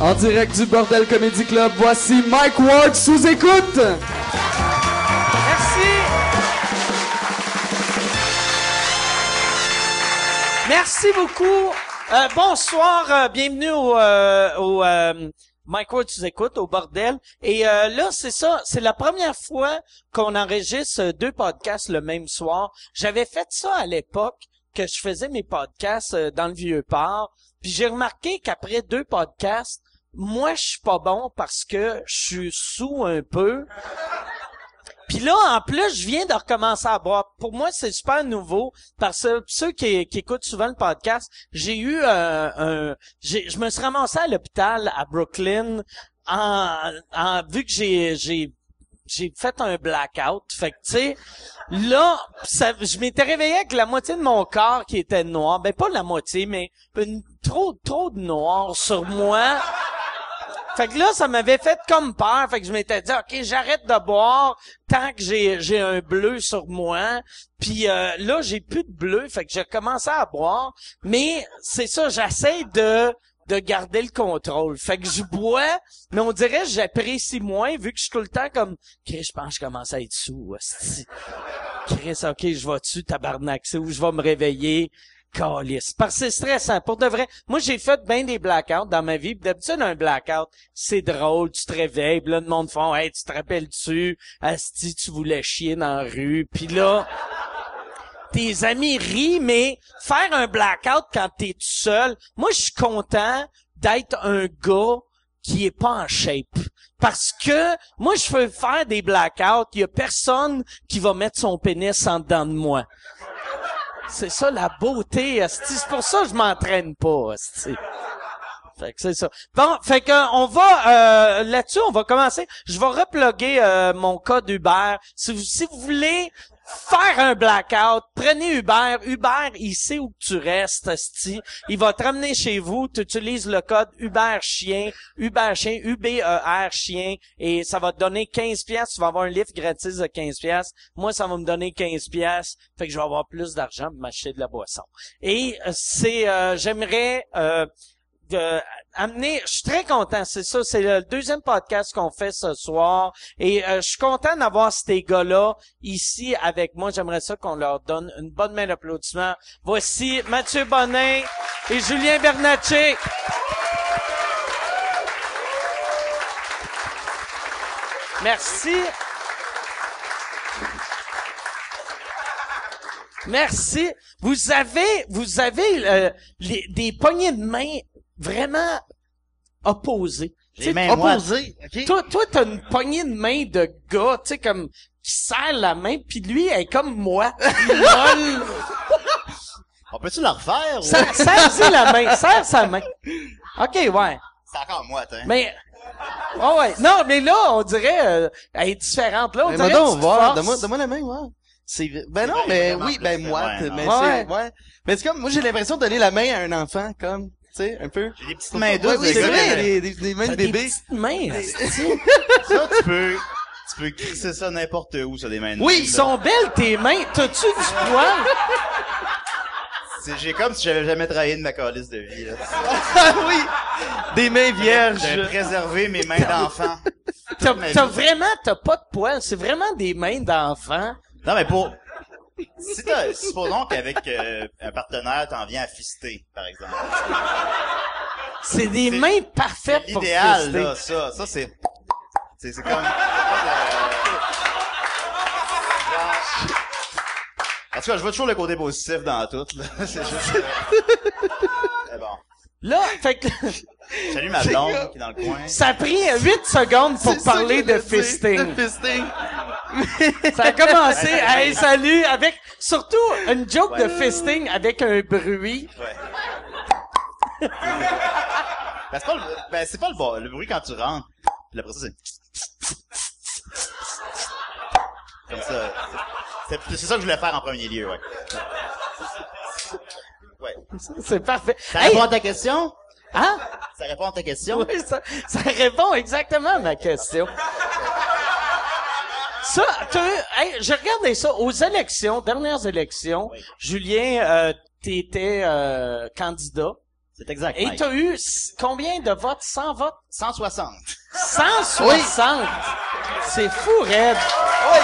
En direct du Bordel Comedy Club, voici Mike Ward sous écoute! Merci! Merci beaucoup! Bonsoir, bienvenue au Mike Ward sous écoute, au Bordel. Et là, c'est ça, c'est la première fois qu'on enregistre deux podcasts le même soir. J'avais fait ça à l'époque, que je faisais mes podcasts dans le Vieux-Port. Puis j'ai remarqué qu'après deux podcasts, moi, je suis pas bon parce que je suis saoul un peu. Puis là, en plus, je viens de recommencer à boire. Pour moi, c'est super nouveau parce que ceux qui écoutent souvent le podcast, j'ai eu je me suis ramassé à l'hôpital à Brooklyn vu que j'ai fait un blackout. Fait que, tu sais, là, je m'étais réveillé avec la moitié de mon corps qui était noir. Ben, pas la moitié, mais trop de noir sur moi. Fait que là, ça m'avait fait comme peur. Fait que je m'étais dit, OK, j'arrête de boire tant que j'ai un bleu sur moi. Puis là, j'ai plus de bleu. Fait que j'ai commencé à boire. Mais c'est ça, j'essaie de garder le contrôle. Fait que je bois, mais on dirait que j'apprécie moins vu que je suis tout le temps comme « Chris, je pense que je commence à être sous. Hostie. Chris, OK, je vais-tu, tabarnak, c'est où je vais me réveiller? » Calisse. Parce que c'est stressant, pour de vrai. Moi, j'ai fait bien des blackouts dans ma vie. D'habitude, un blackout, c'est drôle, tu te réveilles, pis là, le monde font « Hey, tu te rappelles-tu? Asti, tu voulais chier dans la rue. » Puis là... Tes amis rient, mais faire un blackout quand t'es tout seul, moi, je suis content d'être un gars qui est pas en shape. Parce que moi, je peux faire des blackouts, il y a personne qui va mettre son pénis en dedans de moi. C'est ça, la beauté, asti. C'est pour ça que je m'entraîne pas, asti. Fait que c'est ça. Bon, fait que on va là-dessus, on va commencer. Je vais reploguer mon code Uber. Si vous voulez faire un blackout, prenez Uber. Uber, il sait où tu restes, asti. Il va te ramener chez vous. Tu utilises le code Uber chien, UBER chien, et ça va te donner 15$. Tu vas avoir un livre gratis de 15$. Moi, ça va me donner 15$. Fait que je vais avoir plus d'argent pour m'acheter de la boisson. Et c'est, j'aimerais. Je suis très content, c'est ça, c'est le deuxième podcast qu'on fait ce soir et je suis content d'avoir ces gars-là ici avec moi. J'aimerais ça qu'on leur donne une bonne main d'applaudissement. Voici Matthieu Bonin et Julien Bernatchez. Merci. Merci. Vous avez des poignées de main vraiment opposé. Les mains opposées. Okay. Toi, t'as une poignée de main de gars, tu sais, comme, qui serre la main, pis lui, elle est comme moi. Lol. On peut-tu la refaire? Serre-tu la main? Serre sa main. OK, ouais. C'est encore moi, t'es. Mais, oh ouais. Non, mais là, on dirait, elle est différente, là. On mais dirait que tu forces. Donne-moi la main, ouais. Ben non, mais oui, ben moi, mais ouais. C'est, ouais. Mais c'est comme, moi, j'ai l'impression de donner la main à un enfant, comme. Tu sais, un peu. J'ai des petites mains douces. Oui, c'est vrai, des mains de bébé. Des petites mains. Ça, tu peux crisser ça n'importe où, ça, des mains douces. Oui, ils sont belles, tes mains. T'as-tu du poil? J'ai comme si j'avais jamais travaillé de ma calisse de vie, là. Oui! Des mains vierges. J'ai préservé mes mains d'enfant. T'as pas de poil. C'est vraiment des mains d'enfant. Non, mais pour... Supposons qu'avec un partenaire, t'en viens à fister, par exemple. C'est des mains parfaites pour fister. C'est l'idéal, là, ça. Ça, c'est... C'est comme... En tout cas, je vois toujours le côté positif dans tout, là. C'est juste... Mais bon. Là, fait que... Salut ma blonde qui est dans le coin. Ça a pris 8 secondes pour parler de fisting. Ça a commencé à hey, salut avec surtout une joke de fisting avec un bruit. Ouais. C'est pas le bruit quand tu rentres. Puis après ça c'est comme ça. C'est ça que je voulais faire en premier lieu, ouais. Ouais. C'est parfait. Ça répond à ta question? Hein? Ça répond à ta question? Oui, ça répond exactement à ma question. Ça, je regardais ça aux dernières élections. Oui. Julien, t'étais candidat. C'est exact. Et t'as eu combien de votes? 100 votes? 160. 160? Oui. C'est fou, Red. Oui.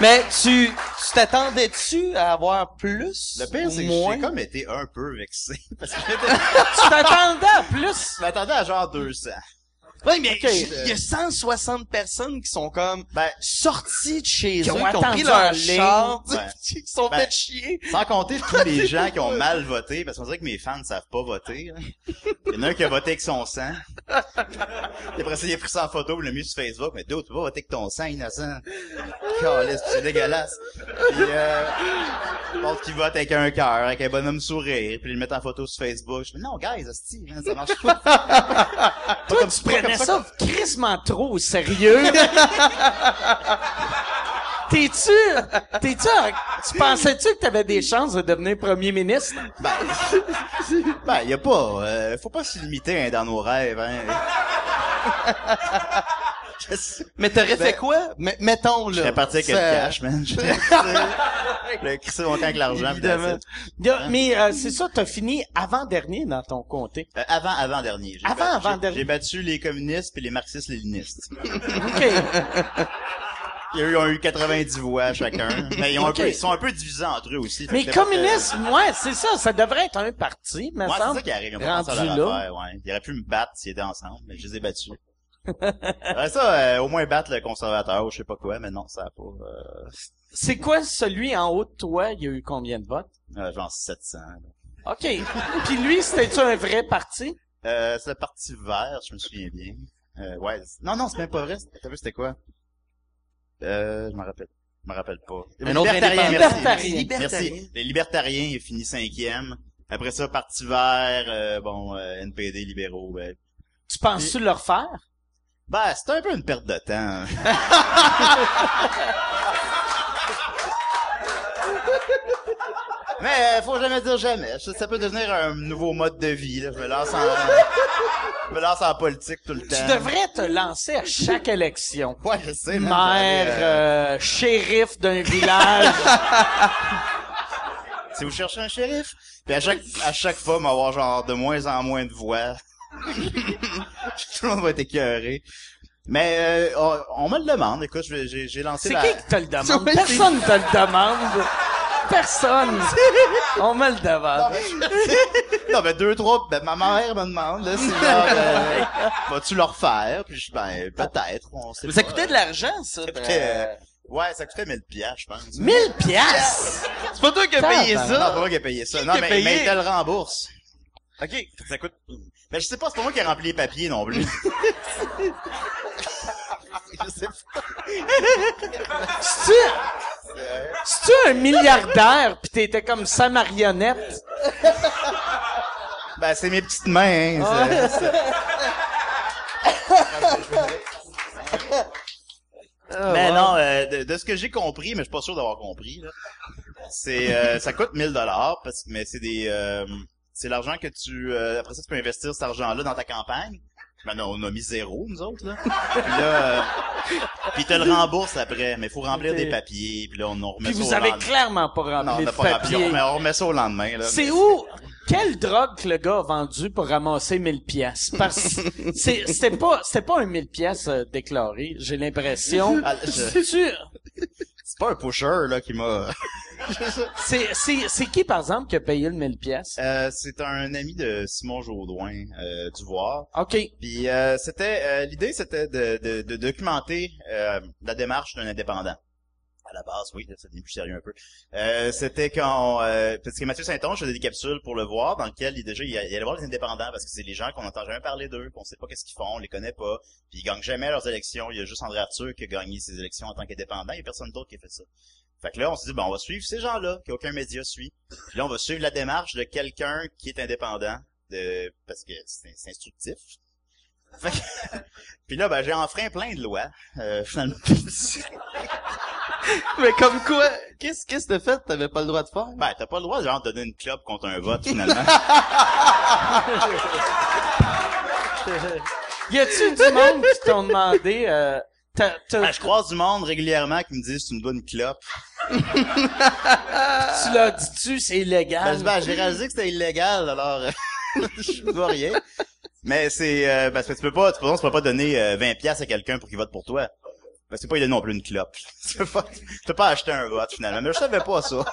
Mais tu t'attendais-tu à avoir plus? Le pire, c'est que j'ai comme été un peu vexé. Parce que tu t'attendais à plus? Je m'attendais à genre 200. Oui, mais il y a 160 personnes qui sont comme sorties de chez eux, qui ont pris leur char, qui sont fait chier. Sans compter tous les gens qui ont mal voté, parce qu'on dirait que mes fans ne savent pas voter. Hein. Il y en a un qui a voté avec son sang. Et après ça, il a pris sa photo, il l'a mis sur Facebook. Mais d'autres, tu vas voter avec ton sang, innocent. Calisse, c'est dégueulasse. Puis, l'autre qui vote avec un cœur, avec un bonhomme sourire, puis il le met en photo sur Facebook. Je dis, non, guys, hostie, hein, ça marche pas. Toi, comme tu prenais ça crissement trop au sérieux. Tu pensais-tu que t'avais des chances de devenir premier ministre? Ben, y a pas, faut pas se limiter, hein, dans nos rêves, hein. Mais t'aurais fait quoi? Mettons, là. Je serais parti avec le cash, man. J'aurais crissé mon temps avec l'argent. Évidemment. Mais, c'est ça, t'as fini avant-dernier dans ton comté. Avant-avant-dernier. J'ai battu les communistes puis les marxistes-léninistes. OK. Ils ont eu 90 voix chacun. Mais ils sont un peu divisés entre eux aussi. Mais communistes, ouais, c'est ça. Ça devrait être un parti, mais c'est ça qui arrive. Ils ont pensé à leur affaire, ouais. Ils auraient pu me battre s'ils étaient ensemble, mais je les ai battus. Après ça, au moins battre le conservateur ou je sais pas quoi, mais non, ça a pas... C'est quoi celui en haut de toi? Il y a eu combien de votes? Genre 700. Là. OK. Puis lui, c'était-tu un vrai parti? C'est le Parti vert, je me souviens bien. Ouais. Non, c'est même pas vrai. T'as vu, c'était quoi? Je me rappelle pas. Les Libertariens. Les Libertariens, ils finissent 5e. Après ça, Parti vert, NPD, libéraux, ouais. Tu penses-tu le refaire? Ben, c'était un peu une perte de temps. Mais faut jamais dire jamais. Ça peut devenir un nouveau mode de vie. Là. Je me lance en politique tout le temps. Tu devrais te lancer à chaque élection. Ouais, je sais. Maire, shérif d'un village. Si vous cherchez un shérif, puis à chaque fois, m'avoir genre de moins en moins de voix. Tout le monde va être écœuré. Mais on me le demande. Écoute, j'ai lancé la... C'est qui te le demande? Personne te le demande. Personne. On me le demande. Non, mais 2, 3... Ben, ma mère me demande. Là, c'est genre... vas-tu le refaire? Puis ben, peut-être. On sait ça pas. Coûtait de l'argent, ça. Ouais, ça coûtait 1000$, je pense. 1000$? C'est pas toi qui as payé ça? Non, c'est pas moi qui ai payé ça. Non, mais elle rembourse. OK. Ça coûte... Mais je sais pas, c'est pas moi qui ai rempli les papiers non plus. Je sais pas. C'est-tu un milliardaire pis t'étais comme sa marionnette? Ben, c'est mes petites mains, hein. Mais non, de ce que j'ai compris, mais je suis pas sûr d'avoir compris, là. C'est, ça coûte 1000$, parce que, mais c'est des, c'est l'argent que tu... après ça, tu peux investir cet argent-là dans ta campagne. Ben, on a mis 0, nous autres, là. Puis là... puis te le rembourse après. Mais il faut remplir des papiers. Puis là, on remet ça au lendemain. Puis vous avez clairement pas rempli de papiers. Non, mais on remet ça au lendemain, là. C'est où? Quelle drogue que le gars a vendue pour ramasser 1000$? Parce que c'était pas un 1000$ déclaré, j'ai l'impression. C'est sûr. C'est pas un pusher, là, qui m'a... c'est qui, par exemple, qui a payé le 1000$? C'est un ami de Simon Jaudoin, du Voir. OK. Puis, l'idée, c'était de documenter, la démarche d'un indépendant. À la base, oui, ça devient plus sérieux un peu. C'était quand, parce que Mathieu Saint-Onge faisait des capsules pour le Voir, dans lequel il allait voir les indépendants, parce que c'est les gens qu'on n'entend jamais parler d'eux, qu'on sait pas qu'est-ce qu'ils font, on les connaît pas, puis ils gagnent jamais leurs élections. Il y a juste André Arthur qui a gagné ses élections en tant qu'indépendant, il n'y a personne d'autre qui a fait ça. Fait que là, on s'est dit, on va suivre ces gens-là, qu'aucun média suit. Puis là, on va suivre la démarche de quelqu'un qui est indépendant, parce que c'est instructif. Fait que... Puis là, j'ai enfreint plein de lois, finalement. Mais comme quoi, qu'est-ce que t'as fait? T'avais pas le droit de faire? Ben, t'as pas le droit, genre, de donner une clope contre un vote, finalement. Y a-tu du monde qui t'ont demandé, je croise du monde régulièrement qui me disent, tu me dois une clope. Tu l'as dit-tu, c'est illégal? Ben, j'ai réalisé que c'était illégal, alors je ne vois rien. Mais c'est parce que tu peux pas donner 20$ à quelqu'un pour qu'il vote pour toi. Ben, c'est pas il donne non plus une clope. Tu peux pas acheter un vote, finalement. Mais je savais pas ça.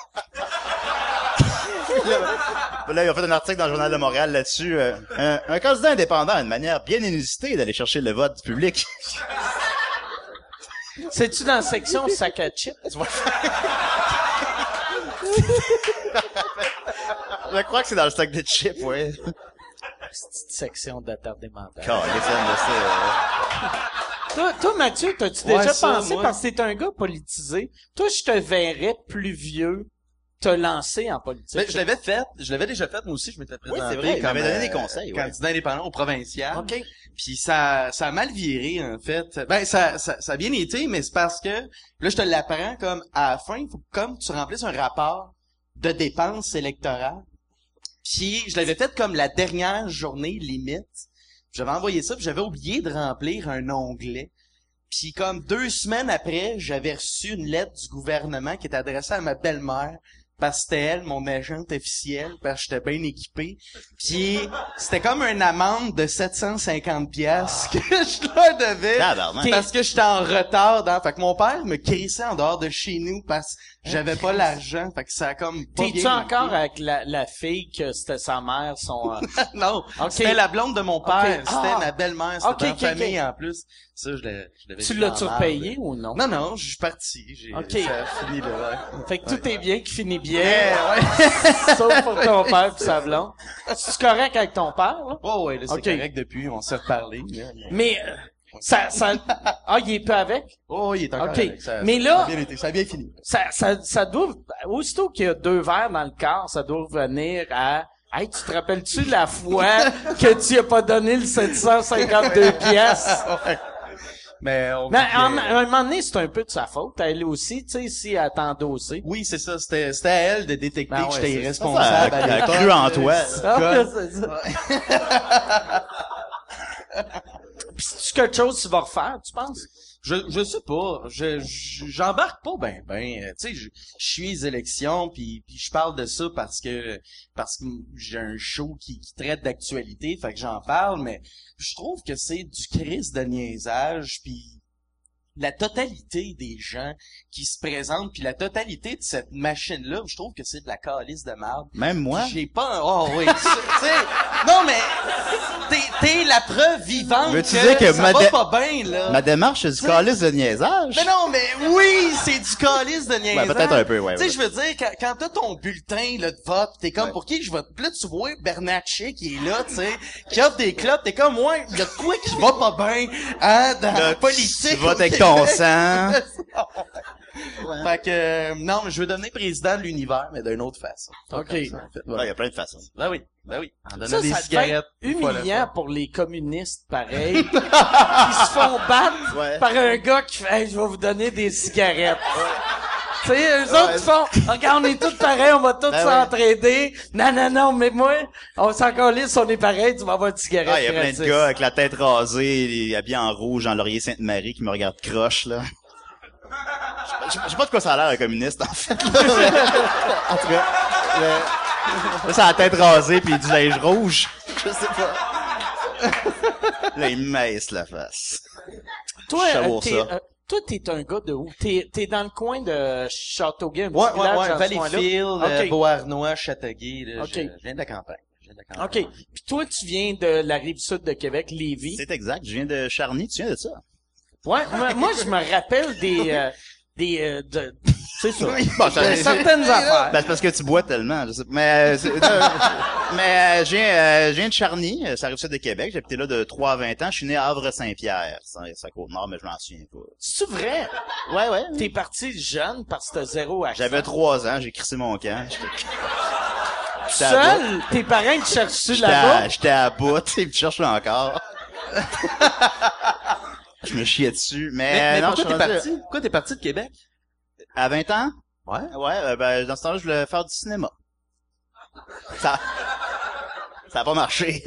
Là, ils ont fait un article dans le Journal de Montréal là-dessus. Un candidat indépendant a une manière bien inusitée d'aller chercher le vote du public. C'est-tu dans la section sac à chips? Je crois que c'est dans le sac de chips, oui. Petite section d'attardement. Toi, Mathieu, t'as-tu déjà pensé, parce que t'es un gars politisé, toi, je te verrais plus vieux te lancer en politique? Mais je l'avais déjà fait, moi aussi, je m'étais présenté. Oui, c'est vrai, il m'avait donné des conseils. Candidat indépendant au provincial. OK. Puis ça a mal viré, en fait. Ben, ça a bien été, mais c'est parce que, là, je te l'apprends, comme, à la fin, il faut comme tu remplisses un rapport de dépenses électorales. Puis je l'avais fait comme la dernière journée limite. J'avais envoyé ça, puis j'avais oublié de remplir un onglet. Puis comme 2 semaines après, j'avais reçu une lettre du gouvernement qui était adressée à ma belle-mère, parce que c'était elle, mon agente officielle, parce que j'étais bien équipé. Puis c'était comme une amende de 750$ que je leur devais, parce que j'étais en retard. Fait que mon père me crissait en dehors de chez nous parce que j'avais pas l'argent. Fait que ça a comme pas bien. T'es-tu encore avec la fille que c'était sa mère, son... Non, okay. C'était la blonde de mon père, okay. C'était ma belle-mère, c'était famille en plus. Ça, tu l'as-tu repayé ou non? Non, je suis parti. Ça a fini là. Fait que tout est bien qui finit bien. Sauf pour ton père pis sa blonde. C'est correct avec ton père, là? Oh ouais, là, c'est correct depuis, on s'est reparlé. Mais, il est peu avec? Oh, il est encore avec. Mais là, ça a bien fini. Ça doit, aussitôt qu'il y a 2 verres dans le corps, ça doit revenir à... Hey, tu te rappelles-tu la fois que tu as pas donné le 752$? Ouais. Mais à un moment donné, c'est un peu de sa faute. Elle aussi, tu sais, si elle t'endossait. Oui, c'est ça. C'était à elle de détecter que j'étais irresponsable. Elle a cru en toi. C'est ça. Puis c'est-tu quelque chose que tu vas refaire, tu penses? Je sais pas. J'embarque pas ben. Tu sais, je suis aux élections, puis je parle de ça parce que j'ai un show qui traite d'actualité, fait que j'en parle, mais je trouve que c'est du crisse de niaisage, puis la totalité des gens qui se présentent, puis la totalité de cette machine-là, je trouve que c'est de la calice de merde. Même moi? J'ai pas un... Oh oui, tu sais... Non, mais t'es la preuve vivante que ça va pas bien, là. Ma démarche, c'est du calice de niaisage. Mais non, mais oui, c'est du calice de niaisage. Ouais, peut-être un peu, ouais. Tu sais, je veux dire, quand t'as ton bulletin là de vote, t'es comme, pour qui je vote? Là, tu vois Bernatchez qui est là, tu sais, qui offre des clopes, t'es comme, ouais, y a de quoi qui va pas bien, hein, dans la politique. Tu votes avec ton sang. Ouais. Fait que, non, mais je veux devenir président de l'univers, mais d'une autre façon. OK. Il y a plein de façons. Ben oui. En donnant des cigarettes. Humiliant pour les communistes, pareil. Ils se font battre par un gars qui fait, hey, je vais vous donner des cigarettes. Tu sais, eux autres font, regarde, on est tous pareils, on va tous s'entraider. Non, mais moi, on s'en calisse, on est pareils, tu vas avoir une cigarette. Il y a plein de gars avec la tête rasée, habillés en rouge, en laurier Sainte-Marie, qui me regardent croche, là. Je sais pas de quoi ça a l'air, un communiste, en fait. En tout cas, là, ça a la tête rasée pis du linge rouge. Je sais pas. Là, il maisse la face. Toi, t'es un gars de où? T'es dans le coin de Châteauguay, un petit village, Valleyfield, Beauharnois, Châteauguay, là. Je viens de la campagne. OK. Puis toi, tu viens de la rive sud de Québec, Lévis. C'est exact. Je viens de Charny. Tu viens de ça? Ouais, moi je me rappelle des c'est ça. Bon, certaines affaires. Ben, c'est parce que tu bois tellement, je sais. Mais je viens de Charny, ça arrive ça de Québec, j'ai habité là de 3 à 20 ans, je suis né à Havre-Saint-Pierre, c'est à Côte-Nord, mais je m'en souviens pas. C'est vrai? Ouais. T'es parti jeune parce que t'as 0 accent. J'avais 3 ans, j'ai crissé mon camp. Seul? Tes parents te cherchaient là-bas? J'étais à bout, ils me cherchent encore. Je me chiais dessus, mais non, pourquoi t'es parti de Québec? À 20 ans? Ouais, ben, dans ce temps-là, je voulais faire du cinéma. Ça a pas marché.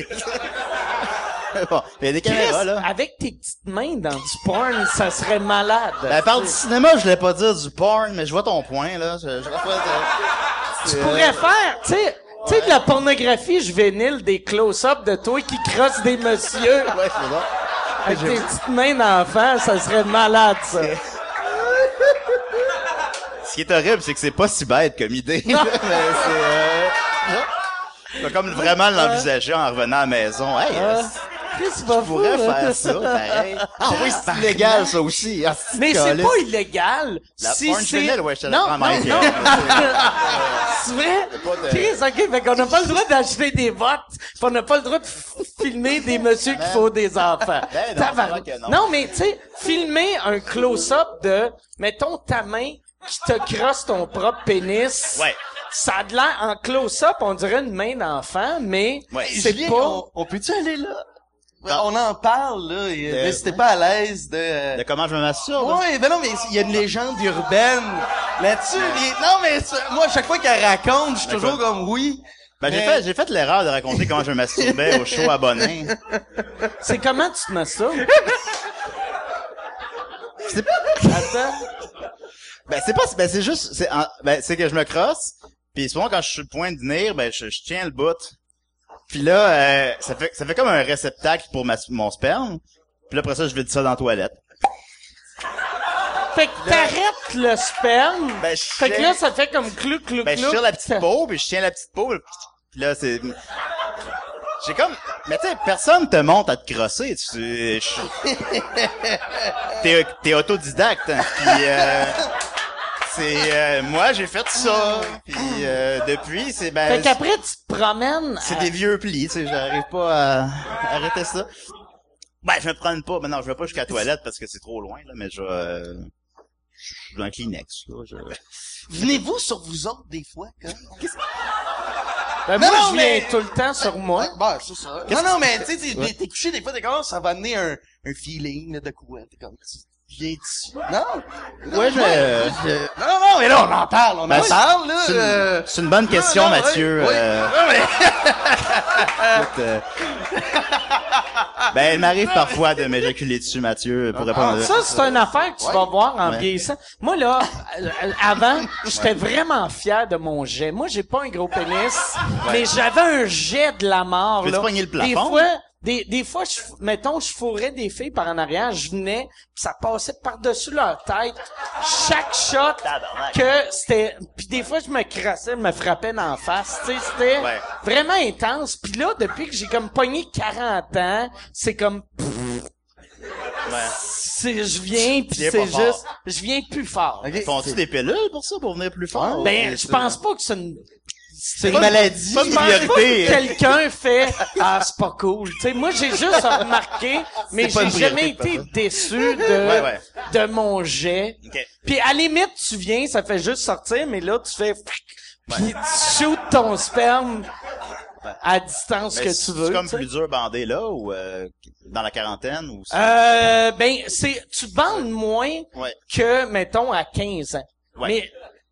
Bon, il y a des caméras, là. Avec tes petites mains dans du porn, ça serait malade. Ben, parle du cinéma, je voulais pas dire du porn, mais je vois ton point, là. Tu pourrais faire, tu sais, de la pornographie juvénile, des close-ups de toi qui crossent des messieurs. Ouais, c'est bon. Avec tes petites mains d'enfant, ça serait malade, ça. Ce qui est horrible, c'est que c'est pas si bête comme idée. Mais c'est comme vraiment l'envisager en revenant à la maison. Hey, qu'est-ce que tu pourrais faire ça, pareil. Ah oui, c'est illégal, ça aussi. Ah, mais c'est pas illégal. La si porn channel, ouais, je te la prends, Mike. C'est vrai? Chris, ok, fait qu'on n'a pas le droit d'acheter des votes, pis on n'a pas le droit de filmer des messieurs qui font des enfants. Non, mais tu sais, filmer un close-up de, mettons, ta main qui te crosse ton propre pénis. Ouais. Ça a de l'air, en close-up, on dirait une main d'enfant, mais c'est pas... On peut-tu aller là? On en parle, là, mais c'était pas à l'aise de... De comment je me masturbe? Ouais, ben non, mais il y a une légende urbaine là-dessus. Non, mais moi, à chaque fois qu'elle raconte, je suis toujours comme oui. Ben, j'ai fait l'erreur de raconter comment je me masturbais au show à Bonin. C'est comment tu te masturbes? Attends. C'est que je me crosse, pis souvent quand je suis sur le point de venir, ben, je tiens le bout. Pis là, ça fait comme un réceptacle pour mon sperme. Pis là, après ça, je vide ça dans la toilette. Fait que t'arrêtes le sperme. Ben, fait que là, ça fait comme clou, clou, clou. Ben, je tire la petite peau, pis je tiens la petite peau. Pis là, c'est... J'ai comme... Mais tu sais, personne te montre à te crosser. T'es autodidacte. Hein, pis, moi, j'ai fait ça. Puis depuis, c'est... Ben, fait qu'après, tu te promènes... C'est des vieux plis, tu sais, j'arrive pas à arrêter ça. Ben, je me promène pas. Ben non, je vais pas jusqu'à la toilette parce que c'est trop loin, là, mais je suis dans Kleenex, là. Venez-vous sur vous autres, des fois, quand même? Ben, non, moi, non, je viens tout le temps sur moi. Ben, c'est ça. Non, mais, tu sais, t'es couché, des fois, t'es comme, ça va amener un feeling de quoi, t'es comme... Viens-tu? Non? Ouais, non, mais là, on en parle, là. C'est une bonne question, non, Mathieu. Écoute, ben, il m'arrive parfois de m'éjaculer dessus, Mathieu, pour répondre à ça. Ça, c'est une affaire que tu vas voir en vieillissant. Moi, là, avant, j'étais vraiment fier de mon jet. Moi, j'ai pas un gros pénis, mais j'avais un jet de la mort, là. Tu pogner le plafond? Des fois, je fourrais des filles par en arrière, je venais, pis ça passait par-dessus leur tête, chaque shot, que c'était... Pis des fois, je me crassais, je me frappais dans la face, tu sais, c'était vraiment intense. Pis là, depuis que j'ai comme pogné 40 ans, c'est comme... Je viens, pis c'est juste... Je viens plus fort. Okay. Font-ils des pilules pour ça, pour venir plus fort? Ben, je pense pas que c'est une... C'est une maladie. Pas de priorité. Quelqu'un fait, c'est pas cool. Tu sais, moi, j'ai juste remarqué, mais j'ai jamais été déçu de mon jet. Okay. Puis à la limite, tu viens, ça fait juste sortir, mais là, tu fais, puis tu shoots ton sperme à distance que tu veux. C'est comme plus dur bander là, ou, dans la quarantaine, ou ça? Ben, tu bandes moins que, mettons, à 15 ans. Ouais. Mais,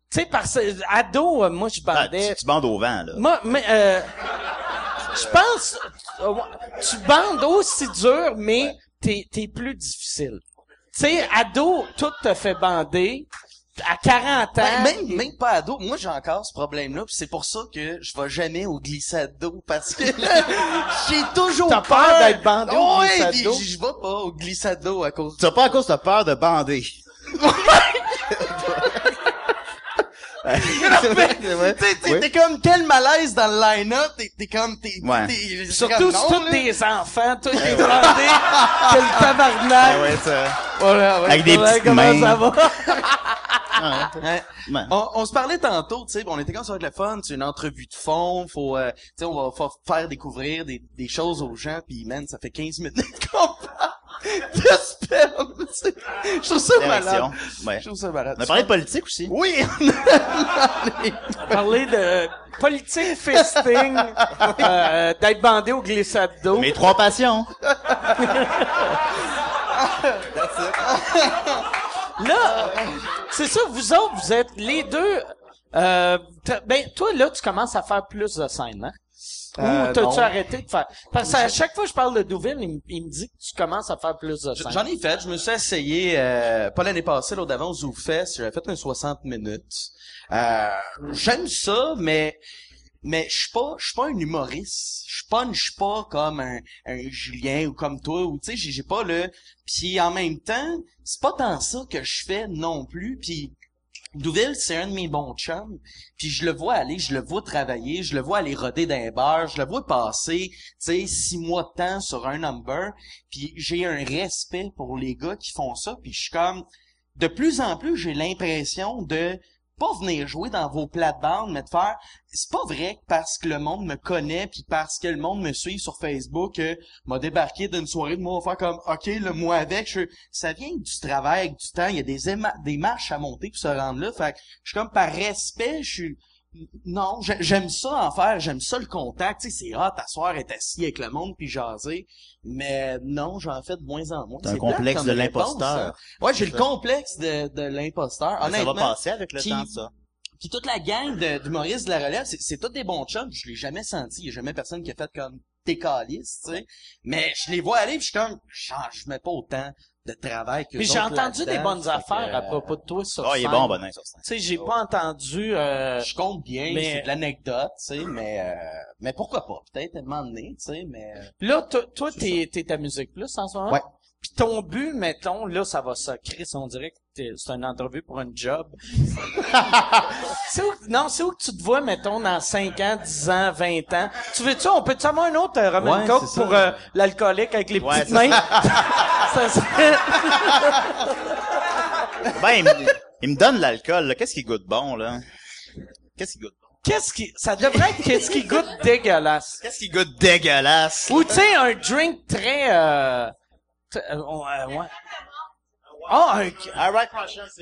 tu sais, ado, moi, je bandais... tu bandes au vent, là. Moi, mais, je pense, tu bandes aussi dur, mais t'es plus difficile. Tu sais, ado, tout te fait bander. À 40 ans. Même pas ado. Moi, j'ai encore ce problème-là, pis c'est pour ça que je vais jamais au glissade d'eau, parce que j'ai toujours peur. T'as peur d'être bandé au glissade d'eau? Ouais, je vais pas au glissade d'eau à cause... T'as pas à cause de peur de bander. T'es comme quel malaise dans le line-up, t'es comme surtout c'est tous des enfants, tous des bandés, quel tabarnak. Avec des petites mains. Ça va? On se parlait tantôt, tu sais, on était comme ça avec le fun, c'est une entrevue de fond, faut tu sais, on va faire découvrir des choses aux gens, puis man, ça fait 15 minutes qu'on parle. Je trouve ça malade. Je trouve ça malade. On a parlé de politique aussi. Oui! On a parlé de politique, fisting, d'être bandé aux glissades d'eau. Mes trois passions. Là, c'est ça, vous autres, vous êtes les deux... ben, toi, là, tu commences à faire plus de scènes, hein? Ou t'as-tu arrêté de faire... Parce que à chaque fois que je parle de Douville, il me dit que tu commences à faire plus de scènes. J'en ai fait. Je me suis essayé, pas l'année passée, l'autre d'avant, au ZooFest. J'avais fait un 60 minutes. J'aime ça, mais je suis pas un humoriste. Je punche pas comme un Julien ou comme toi, ou tu sais, j'ai pas le... Puis en même temps, c'est pas tant ça que je fais non plus, puis... Douville, c'est un de mes bons chums, puis je le vois aller, je le vois travailler, je le vois aller roder d'un bar, je le vois passer, tu sais, 6 mois de temps sur un number, puis j'ai un respect pour les gars qui font ça, puis je suis comme, de plus en plus, j'ai l'impression de pas venir jouer dans vos plates-bandes, mais de faire, c'est pas vrai que parce que le monde me connaît, puis parce que le monde me suit sur Facebook, m'a débarqué d'une soirée de moi, faire comme, ok, le mois avec, ça vient du travail, du temps, il y a des marches à monter pour se rendre là, fait que je suis comme par respect, non, j'aime ça en faire, j'aime ça le contact, tu sais, c'est hot, t'asseoir, être assis avec le monde, puis jaser, mais non, j'en fais de moins en moins. T'as un complexe de l'imposteur. Ouais, j'ai le complexe de l'imposteur, honnêtement. Ça va passer avec le temps, ça. Puis toute la gang de Maurice de la Relève, c'est tous des bons chums, je l'ai jamais senti, il y a jamais personne qui a fait comme t'es calice, tu sais, mais je les vois aller, puis je suis comme, je mets pas autant de travail que... Mais j'ai entendu des bonnes affaires à propos de toi sur scène. Ah, il est bon, Bonin, sur scène. Tu sais, j'ai pas entendu... Je compte bien, mais... c'est de l'anecdote, tu sais, mais pourquoi pas, peut-être, à un moment donné, tu sais, mais... Là, toi, t'es à Musique Plus en ce moment? Ouais. Pis ton but, mettons, là, ça va se créer, on dirait que c'est une entrevue pour un job. c'est où que tu te vois, mettons, dans 5 ans, 10 ans, 20 ans? Tu veux-tu, on peut-tu avoir un autre Roman Coke pour l'alcoolique avec les petites mains? Ça serait... Ben, il me donne l'alcool, là. Qu'est-ce qui goûte bon, là? Qu'est-ce qui goûte bon? Ça devrait être qu'est-ce qui goûte dégueulasse. Qu'est-ce qui goûte dégueulasse? Ou, tu sais, un drink très... ouais.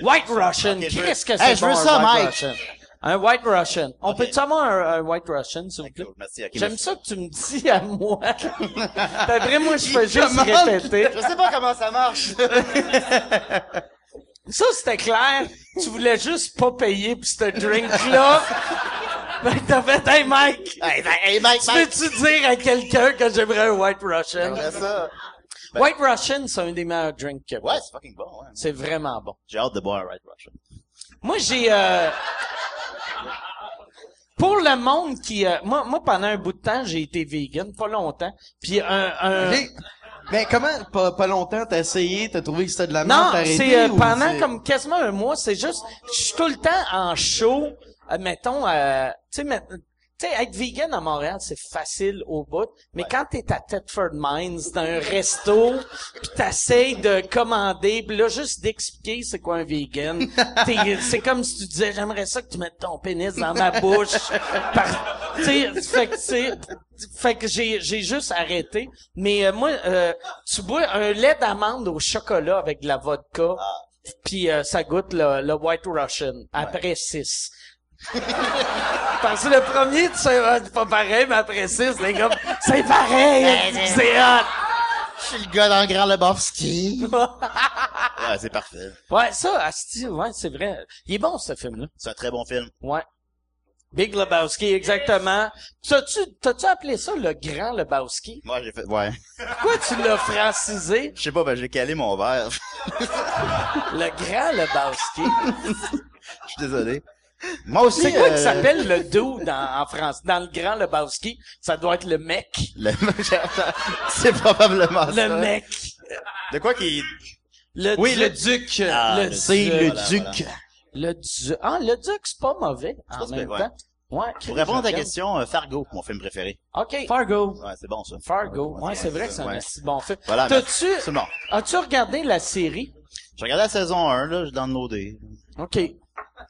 White Russian. Qu'est-ce que c'est? Hey, je veux ça, Mike. Un White Russian. On peut-tu avoir un White Russian, s'il vous plaît? J'aime ça que tu me dis à moi. D'après moi, je fais juste répéter. Je sais pas comment ça marche. Ça, c'était clair. Tu voulais juste pas payer pour ce drink-là. Ben, t'as fait, hey, Mike. Hey, Mike. Peux-tu dire à quelqu'un que j'aimerais un White Russian? J'aimerais ça. Ben, White Russian, c'est un des meilleurs drinks. Ouais, c'est fucking bon. Ouais. C'est vraiment bon. J'ai hâte de boire un White Russian. Moi, j'ai... Pour le monde qui... moi, pendant un bout de temps, j'ai été vegan, pas longtemps. Puis Ben, comment, pas longtemps, t'as essayé, t'as trouvé que c'était de la merde, t'as arrêté? Non, c'est pendant comme quasiment un mois, c'est juste... Je suis tout le temps en show, mettons... Tu sais, être vegan à Montréal, c'est facile au bout, mais quand t'es à Thetford Mines, dans un resto, pis t'essayes de commander, pis là, juste d'expliquer c'est quoi un vegan, c'est comme si tu disais, j'aimerais ça que tu mettes ton pénis dans ma bouche. Fait que j'ai juste arrêté. Mais moi, tu bois un lait d'amande au chocolat avec de la vodka, pis ça goûte le White Russian, après 6. Parce que le premier, tu sais, c'est pas pareil, mais après 6, les gars, c'est pareil! C'est hot! Je suis le gars dans le Grand Lebowski. Ouais, c'est parfait. Ouais, ça, Asti, ouais, c'est vrai. Il est bon, ce film-là. C'est un très bon film. Ouais. Big Lebowski, exactement. T'as-tu appelé ça le Grand Lebowski? Moi, j'ai fait, ouais. Pourquoi tu l'as francisé? Je sais pas, ben, j'ai calé mon verre. Le Grand Lebowski. Je suis désolé. Moi aussi, c'est quoi qui s'appelle le dude en France? Dans le Grand Lebowski, ça doit être le mec. C'est probablement ça. Le mec. De quoi qui... Oui, le duc. C'est le duc. Le duc, c'est pas mauvais en même temps. Ouais, pour répondre à ta question, Fargo, mon film préféré. OK. Fargo. Ouais, c'est bon, ça. Fargo. Ouais, c'est vrai que c'est un assez bon film. Voilà. As-tu regardé la série? J'ai regardé la saison 1, là, je downloadé. OK.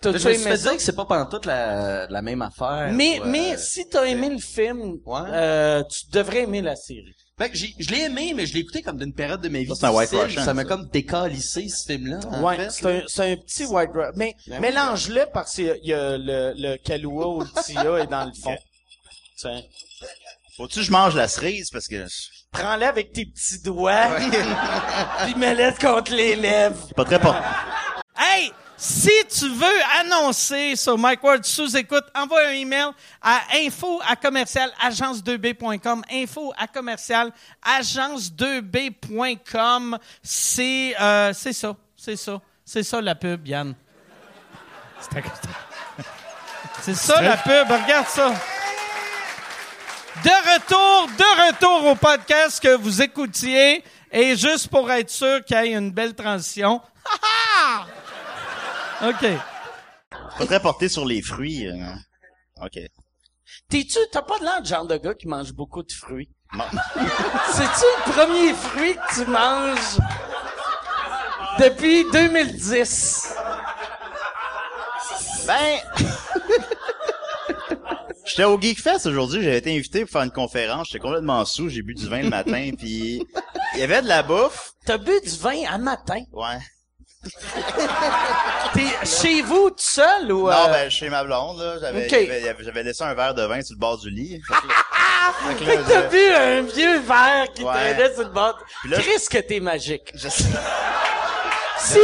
Je me suis fait dire que c'est pas pantoute la même affaire. Mais si t'as aimé le film, tu devrais aimer la série. Fait que je l'ai aimé, mais je l'ai écouté comme d'une période de ma vie. C'est un White Russian. Ça m'a comme décalissé, ce film-là. Ouais, c'est un petit White Russian. Mais mélange-le parce qu'il y a le Kahlua ou le Tia est dans le fond. Tiens. Faut-tu que je mange la cerise parce que... Prends-la avec tes petits doigts. Puis mets-la contre les lèvres. Pas très pas. Hey! Si tu veux annoncer sur Mike Ward sous-écoute, envoie un email à info@agence2b.com, info@agence2b.com. C'est ça la pub, Yann. C'est ça la pub, regarde ça. De retour au podcast que vous écoutiez, et juste pour être sûr qu'il y ait une belle transition. Ha ha! OK. Pas très porté sur les fruits. OK. T'as pas de l'air de genre de gars qui mange beaucoup de fruits? Non. C'est-tu le premier fruit que tu manges depuis 2010? Ben... J'étais au Geekfest aujourd'hui, j'avais été invité pour faire une conférence, j'étais complètement saoul, j'ai bu du vin le matin, puis il y avait de la bouffe. T'as bu du vin à matin? Ouais. T'es chez vous tout seul ou... Non, ben chez ma blonde, là, j'avais laissé un verre de vin sur le bord du lit. Fait que t'as bu un vieux verre qui traînait sur le bord. Chris, que t'es magique. Je sais. Si...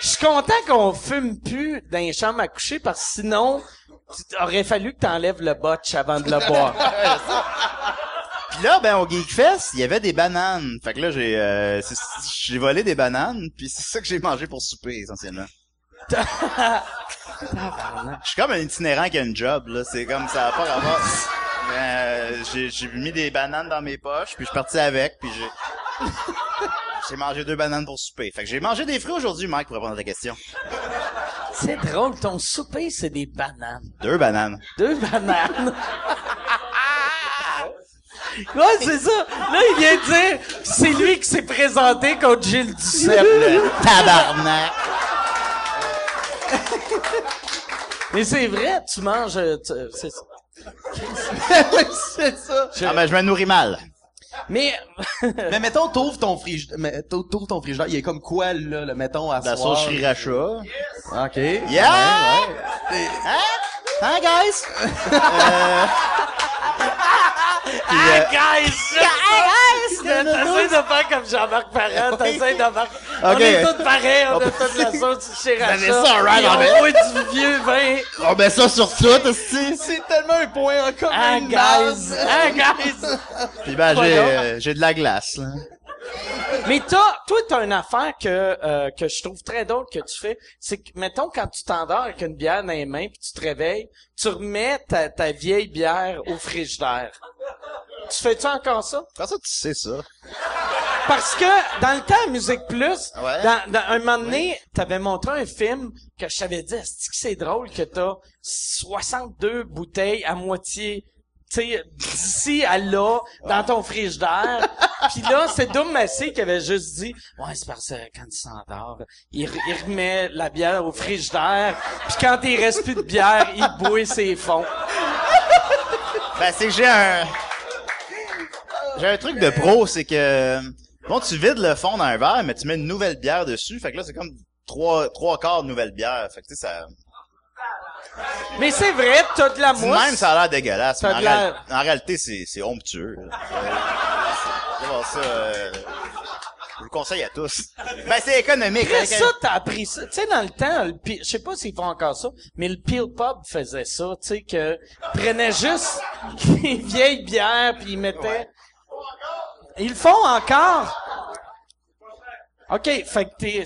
Je suis content qu'on fume plus dans les chambres à coucher, parce que sinon, aurait fallu que t'enlèves le botch avant de le boire. Puis là, ben, au Geekfest, il y avait des bananes. Fait que là, j'ai volé des bananes, puis c'est ça que j'ai mangé pour souper, essentiellement. Je suis comme un itinérant qui a une job, là. C'est comme, ça n'a pas rapport. J'ai mis des bananes dans mes poches, puis je suis parti avec, puis j'ai mangé 2 bananes pour souper. Fait que j'ai mangé des fruits aujourd'hui, Mike, pour répondre à ta question. C'est drôle, ton souper, c'est des bananes. 2 bananes. Ouais, c'est ça. Là, il vient de dire, c'est lui qui s'est présenté contre Gilles Duceppe. Le tabarnak. Mais c'est vrai, tu manges... c'est ça. C'est ça. Ah, ben, je me nourris mal. Mais mais mettons t'ouvres ton frigidaire, il est comme quoi là, le mettons à la sauce sriracha. Yes. OK. Yeah. Ouais. Hein guys. Guys. T'essayes de faire comme Jean-Marc Parent, t'essayes de faire... On est tous pareils, on a toute la sauce sriracha. Ben, ça, right, on met du vieux vin. On met ça sur tout, c'est tellement un point en commun. Guys. Puis ben, j'ai de la glace, là. Mais toi, t'as une affaire que je trouve très drôle que tu fais. C'est que, mettons, quand tu t'endors avec une bière dans les mains pis tu te réveilles, tu remets ta vieille bière au frigidaire. Tu fais-tu encore ça? Quand ça, tu sais ça. Parce que, dans le temps, à Musique Plus, dans un moment donné, t'avais montré un film que je t'avais dit, est-ce que c'est drôle que t'as 62 bouteilles à moitié, tu sais, d'ici à là, dans ton frigidaire. Pis là, c'est Dom Massé qui avait juste dit, ouais, c'est parce que quand il s'endort, il remet la bière au frigidaire, pis quand il reste plus de bière, il bouille ses fonds. Ben, c'est que j'ai un truc de pro, c'est que... Bon, tu vides le fond dans un verre, mais tu mets une nouvelle bière dessus. Fait que là, c'est comme 3/4 de nouvelle bière. Fait que tu sais, ça... Mais c'est vrai, t'as de la mousse. Même, ça a l'air dégueulasse. En réalité, c'est onctueux. Ça, je le conseille à tous. Ben, c'est économique. Après ça, t'as appris ça. Tu sais, dans le temps, je sais pas s'ils font encore ça, mais le Peel Pub faisait ça, tu sais, que prenait juste les vieilles bières, puis ils mettaient... Ouais. Ils le font encore? OK, fait que t'es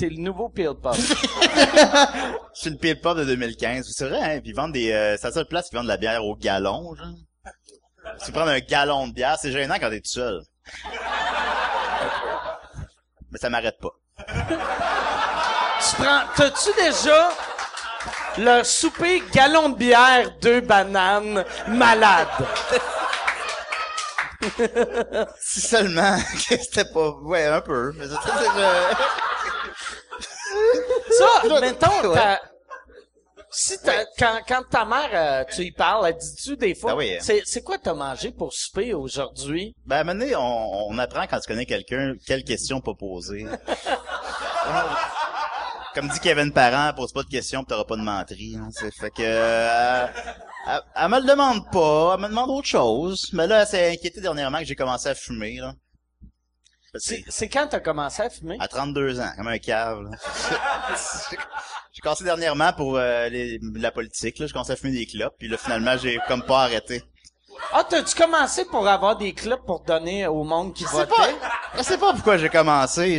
le nouveau Peel Pub. Je suis le Peel Pub de 2015. C'est vrai, hein? Puis ils vendent c'est la seule place qui vend de la bière au gallon, genre. Si tu prends un gallon de bière, c'est gênant quand t'es tout seul. Mais ça m'arrête pas. T'as-tu déjà le souper gallon de bière, 2 bananes, malade? Si seulement que c'était pas... Ouais, un peu. Mais ça, mettons, si quand ta mère, tu y parles, elle dit-tu des fois, c'est quoi t'as mangé pour souper aujourd'hui? Ben, à un moment donné, on apprend quand tu connais quelqu'un, quelles questions pas poser. Comme dit Kevin Parent, pose pas de questions pis t'auras pas de menterie. Hein, fait que... elle me le demande pas, elle me demande autre chose. Mais là, elle s'est inquiétée dernièrement que j'ai commencé à fumer, là. C'est quand t'as commencé à fumer? À 32 ans, comme un cave. J'ai commencé dernièrement pour la politique, là. Je commençais à fumer des clopes, puis là, finalement, j'ai comme pas arrêté. Ah, t'as-tu commencé pour avoir des clopes pour donner au monde qui votait? Je sais pas pourquoi j'ai commencé,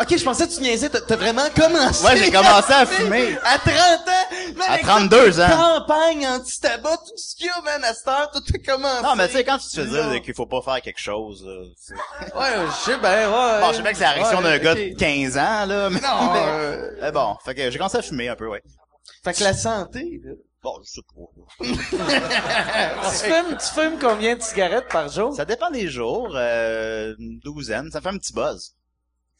Ok, je pensais que tu niaisais, t'as vraiment commencé. Ouais, j'ai commencé à fumer. À 30 ans, man, à 32 ans. Campagne anti-tabac, tout ce qu'il y a, man, à cette heure, tout a commencé. Non, mais tu sais, quand tu te fais dire qu'il faut pas faire quelque chose, ouais, je sais bien, ouais. Bon, je sais bien que c'est la réaction d'un gars de 15 ans, là, mais non, mais bon, fait que j'ai commencé à fumer un peu, ouais. Fait que la santé, là. Bon, je sais pas. tu fumes combien de cigarettes par jour? Ça dépend des jours, une douzaine, ça me fait un petit buzz.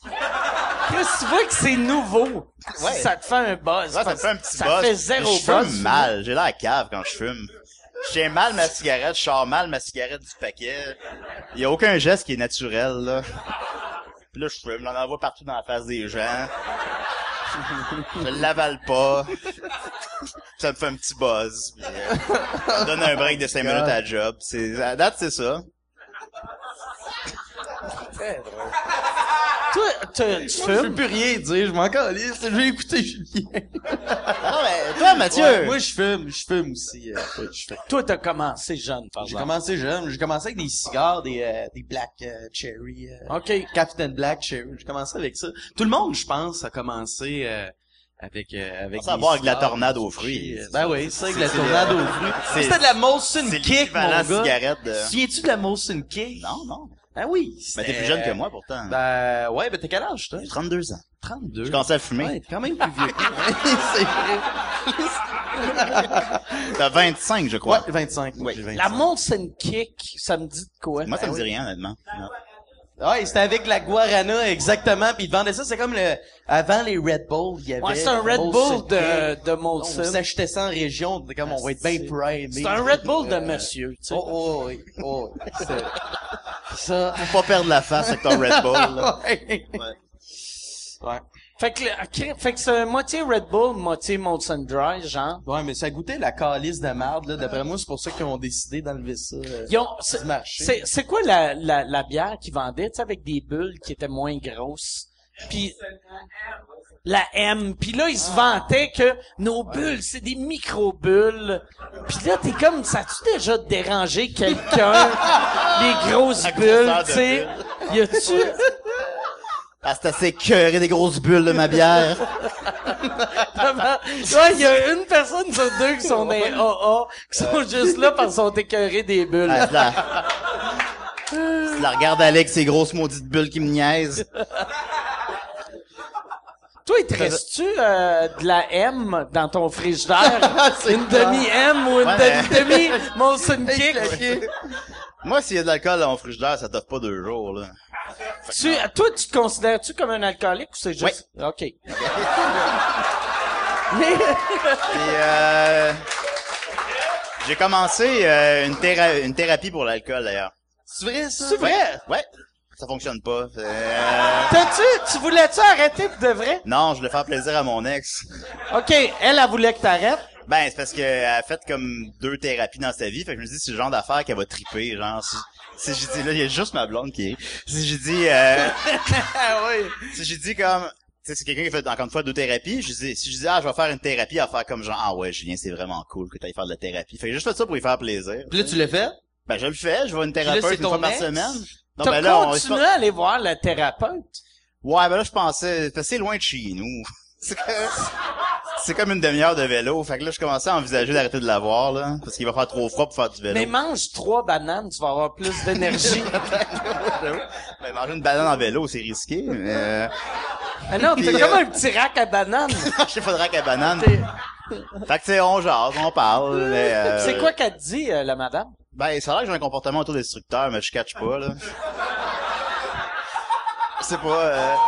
Chris, tu vois que c'est nouveau. Ouais. Ça te fait un buzz. Ouais, ça te fait un petit buzz. Ça fait zéro buzz. Je fume mal. J'ai la cave quand je fume. J'ai mal ma cigarette. Je sors mal ma cigarette du paquet. Il y a aucun geste qui est naturel, là. Puis là, je fume. J'en envoie partout dans la face des gens. Je l'avale pas. Ça me fait un petit buzz. Puis, ça me donne un break de 5 minutes à la job. À date, c'est ça. Très drôle. Toi, tu fumes? Je peux plus rien dire, je m'en calisse, je vais écouter Julien. Non, mais toi, Mathieu! Ouais, moi, je fume aussi. Toi, t'as commencé jeune, par exemple. J'ai commencé jeune, avec des cigares, des Black Cherry. OK. Captain Black Cherry, j'ai commencé avec ça. Tout le monde, je pense, a commencé avec ça à boire avec la tornade aux fruits. Ben oui, c'est avec la tornade aux fruits. C'était de la Molson Kick, mon gars. Viens-tu de la Molson Kick? Non, non. Ah oui. Mais t'es plus jeune que moi, pourtant. Ben, ouais, ben t'es quel âge, toi? J'ai 32 ans. 32? Je commençais à fumer. Ouais, t'es quand même plus vieux. C'est vrai. T'as 25, je crois. Ouais, 25. Ouais. 25. La Molson Kick, ça me dit de quoi? Moi, ça me dit rien, honnêtement. Non. Ouais, c'était avec la guarana, exactement, puis ils vendaient ça, c'est comme le, avant les Red Bull, il y avait... Ouais, c'est un Red Bull de Molson. On s'achetait ça en région, comme on va être bien primé. C'est un Red Bull de monsieur, tu sais. Oh, oui, oh, ça. Faut pas perdre la face avec ton Red Bull, là. Ouais. Ouais. Ouais. Fait que c'est moitié Red Bull, moitié Molson Dry, genre. Ouais, mais ça goûtait la calice de marde, là. D'après moi, c'est pour ça qu'ils ont décidé d'enlever ça du marché. C'est quoi la bière qu'ils vendaient, tu sais, avec des bulles qui étaient moins grosses? Puis la M. Puis là, ils se vantaient que nos bulles, c'est des micro-bulles. Puis là, t'es comme, ça a-tu déjà dérangé quelqu'un? Les grosses bulles, tu sais. Y a-tu... Ah, c'est assez écœuré des grosses bulles de ma bière. Ouais, il y a une personne sur deux qui sont des AA, qui sont juste là parce qu'ils sont écœurés des bulles. Ah, je la regarde avec ces grosses maudites bulles qui me niaisent. Toi, il te reste-tu de la M dans ton frigidaire? Une demi-M ou une demi-demi? Molson Kick? Moi, s'il y a de l'alcool dans mon frigidaire, ça t'offre pas 2 jours, là. Toi, tu te considères-tu comme un alcoolique ou c'est juste... Oui. OK. J'ai commencé une thérapie pour l'alcool, d'ailleurs. C'est vrai, ça? C'est vrai? Ouais. Ça fonctionne pas. Tu voulais-tu arrêter de vrai? Non, je voulais faire plaisir à mon ex. OK. Elle voulait que t'arrêtes? Ben, c'est parce qu'elle a fait comme 2 thérapies dans sa vie. Fait que je me dis, c'est le genre d'affaire qu'elle va triper, genre. Si j'ai dit, là, il y a juste ma blonde qui est. Si j'ai dit, oui. Si j'ai dit comme, tu sais, c'est quelqu'un qui fait encore une fois 2 thérapies. Si je dis, ah, je vais faire une thérapie, elle va faire comme genre, ah ouais, Julien, c'est vraiment cool que t'ailles faire de la thérapie. Fait que j'ai juste fait ça pour lui faire plaisir. Puis là, tu l'as fait? Ben, je le fais. Je vois une thérapeute une fois par semaine. Non, ben là, on à aller voir la thérapeute? Ouais, ben là, je pensais, c'est loin de chez nous. C'est comme une demi-heure de vélo. Fait que là, je commençais à envisager d'arrêter de l'avoir, là. Parce qu'il va faire trop froid pour faire du vélo. Mais mange 3 bananes, tu vas avoir plus d'énergie. Mais manger une banane en vélo, c'est risqué, mais... Ah non, t'es comme un petit rack à bananes. J'ai pas de rack à bananes. Fait que, tu sais, on jase, on parle, mais... C'est quoi qu'elle te dit, la madame? Ben, ça a l'air que j'ai un comportement autodestructeur, mais je catch pas, là. C'est pas...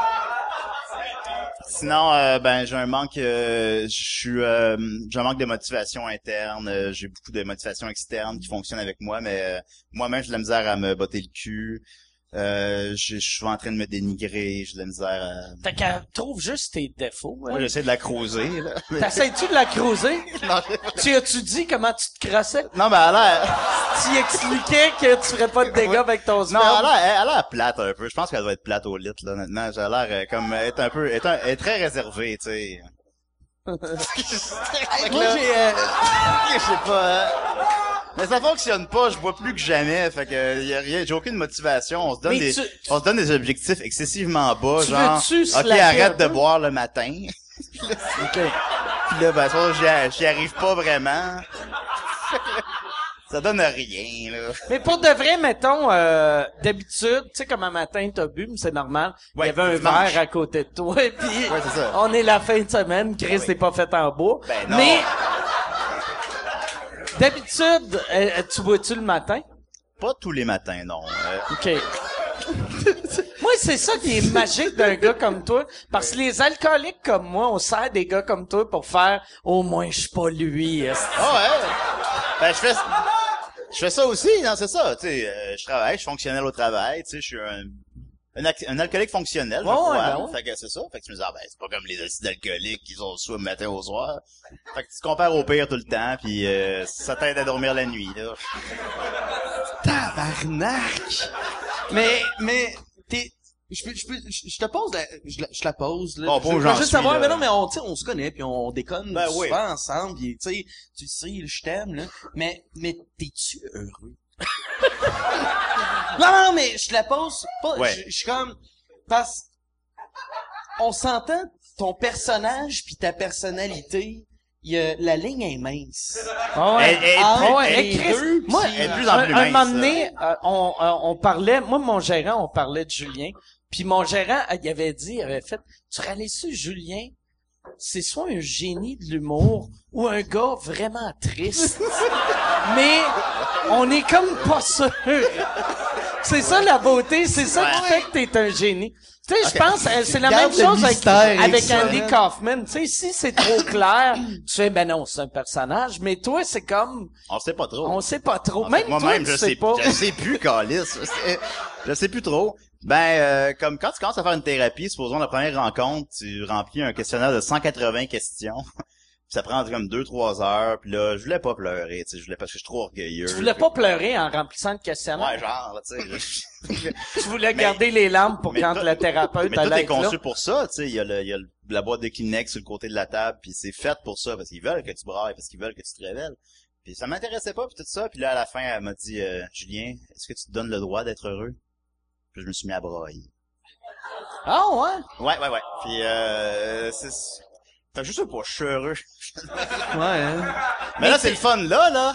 Sinon, ben j'ai un manque, j'ai un manque de motivation interne. J'ai beaucoup de motivation externe qui fonctionne avec moi, mais moi-même j'ai de la misère à me botter le cul. Je suis souvent en train de me dénigrer, j'ai de la misère à... T'as qu'à trouve juste tes défauts. Moi, j'essaie de la croiser, là. T'essaies-tu de la croiser? Non, tu as-tu dit comment tu te crassais? Non, ben, à l'air... t'y expliquais que tu ferais pas de dégâts avec ton sperme. Non, elle a l'air plate un peu. Je pense qu'elle doit être plate au lit, là, maintenant. J'ai l'air comme, être un peu, être très réservée, tu sais. Moi, je sais pas, mais ça fonctionne pas, je bois plus que jamais, fait que y a rien, j'ai aucune motivation, on se donne des objectifs excessivement bas, genre OK, arrête de boire le matin. Puis là ben ça j'y arrive pas vraiment. Ça donne rien, là. Mais pour de vrai, mettons, d'habitude, tu sais, comme un matin, t'as bu, mais c'est normal. Ouais, il y avait un verre à côté de toi, et puis ouais, c'est ça. On est la fin de semaine, Chris n'est pas fait en bois. Ben non. Mais d'habitude, tu bois-tu le matin? Pas tous les matins, non. OK. Moi, c'est ça qui est magique d'un gars comme toi, parce que les alcooliques comme moi, on sert des gars comme toi pour faire « Au moins, je suis pas lui. » Ah ouais? Ben, je fais ça aussi, non, c'est ça, tu sais, je travaille, je suis fonctionnel au travail, tu sais, je suis un alcoolique fonctionnel, je crois, ben ouais. Fait que c'est ça, fait que tu me dis, ah ben, c'est pas comme les acides alcooliques qui sont sous le matin au soir, fait que tu te compares au pire tout le temps, pis ça t'aide à dormir la nuit, là. Tabarnak! Mais, je te pose, là. Bon, je veux juste savoir, mais non, mais on se connaît, puis on déconne souvent ensemble, pis tu sais, je t'aime, là. Mais, t'es-tu heureux? non, mais je te la pose pas, je suis comme, parce, on s'entend, ton personnage pis ta personnalité, la ligne est mince. Oh ouais. Moi, un moment donné, on parlait, moi, mon gérant, on parlait de Julien. Puis mon gérant, il avait fait, tu réalises-tu, Julien, c'est soit un génie de l'humour ou un gars vraiment triste. Mais on est comme pas sûr. C'est ça la beauté, c'est ça qui fait que t'es un génie. Tu sais, je pense, c'est la même chose avec Andy Kaufman. Tu sais, si c'est trop clair, tu fais, ben non, c'est un personnage, mais toi, c'est comme... On sait pas trop. Même moi-même, je sais plus, câlisse. Je sais plus trop. Ben, comme quand tu commences à faire une thérapie, supposons la première rencontre, tu remplis un questionnaire de 180 questions. Ça prend comme 2-3 heures, pis là, je voulais pas pleurer, tu sais, parce que je suis trop orgueilleux. Tu voulais pas pleurer en remplissant le questionnaire? Ouais, genre, tu sais. Tu voulais garder les larmes pour quand le thérapeute allait être là. Mais tout est conçu pour ça, tu sais. Il y a la boîte de Kleenex sur le côté de la table, pis c'est fait pour ça, parce qu'ils veulent que tu brailles, parce qu'ils veulent que tu te révèles. Pis ça m'intéressait pas, pis tout ça, pis là, à la fin, elle m'a dit, Julien, est-ce que tu te donnes le droit d'être heureux? Pis je me suis mis à brailler. Ah ouais? Ouais. Pis, c'est... Fait que je sais pas, je suis heureux. Ouais, hein. Mais là, c'est le fun, là.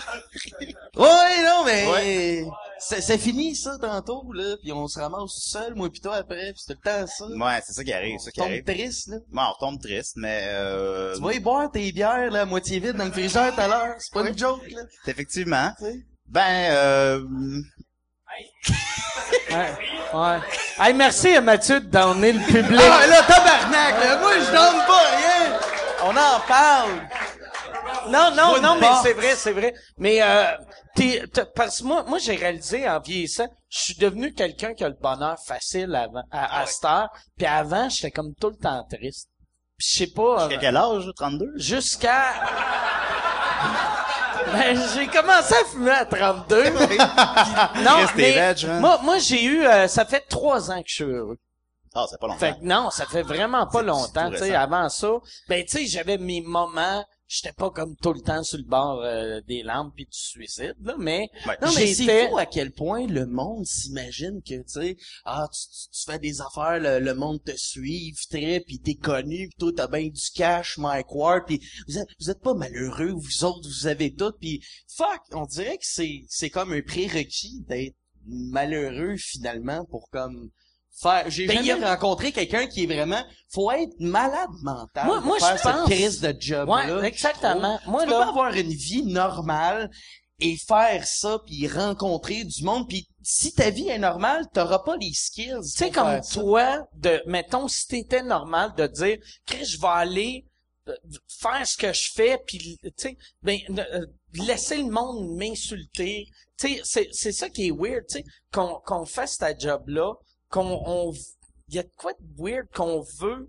Ouais, non, mais... Ouais. Ça finit, ça, tantôt, là. Puis on se ramasse seul, moi pis toi, après. Puis c'est le temps, ça. Ouais, c'est ça qui arrive, on tombe triste, là. Ouais, on tombe triste, mais... Tu vas y boire tes bières, là, à moitié vide dans le frigère tout à l'heure. C'est pas une joke, là. Effectivement. T'sais? Ben, Ouais. Hey, merci à Mathieu de donner le public. Ah, là, tabarnak, là. Moi, je donne pas rien. On en parle. Non, mais c'est vrai. Mais, parce que moi, j'ai réalisé en vieillissant, je suis devenu quelqu'un qui a le bonheur facile avant, à cette heure. Puis avant, j'étais comme tout le temps triste. Puis je sais pas. Jusqu'à quel âge? 32? Jusqu'à... Ben, j'ai commencé à fumer à 32. Non, mais moi, j'ai eu... ça fait 3 ans que je suis heureux. Ah, c'est pas longtemps. Fait que non, ça fait vraiment pas longtemps. Tu sais, avant ça, ben, tu sais, j'avais mes moments... J'étais pas comme tout le temps sur le bord des lampes pis du suicide, là, mais... Ouais. Non, mais c'est fou à quel point le monde s'imagine que, tu sais, tu fais des affaires, le monde te suit, pis t'es connu, pis toi, t'as bien du cash, Mike Ward, pis vous êtes pas malheureux, vous autres, vous avez tout, pis fuck, on dirait que c'est comme un prérequis d'être malheureux, finalement, pour comme... J'ai jamais rencontré quelqu'un qui est vraiment... Faut être malade mental moi, pour faire cette crise de job là. Exactement. Moi, tu peux pas avoir une vie normale et faire ça, puis rencontrer du monde. Puis si ta vie est normale, t'auras pas les skills. Tu sais, comme toi, mettons, si t'étais normal de dire, Chris, je vais aller faire ce que je fais, puis tu sais, ben, laisser le monde m'insulter. Tu sais, c'est ça qui est weird, tu sais, qu'on fasse ta job là. Il y a de quoi de weird qu'on veut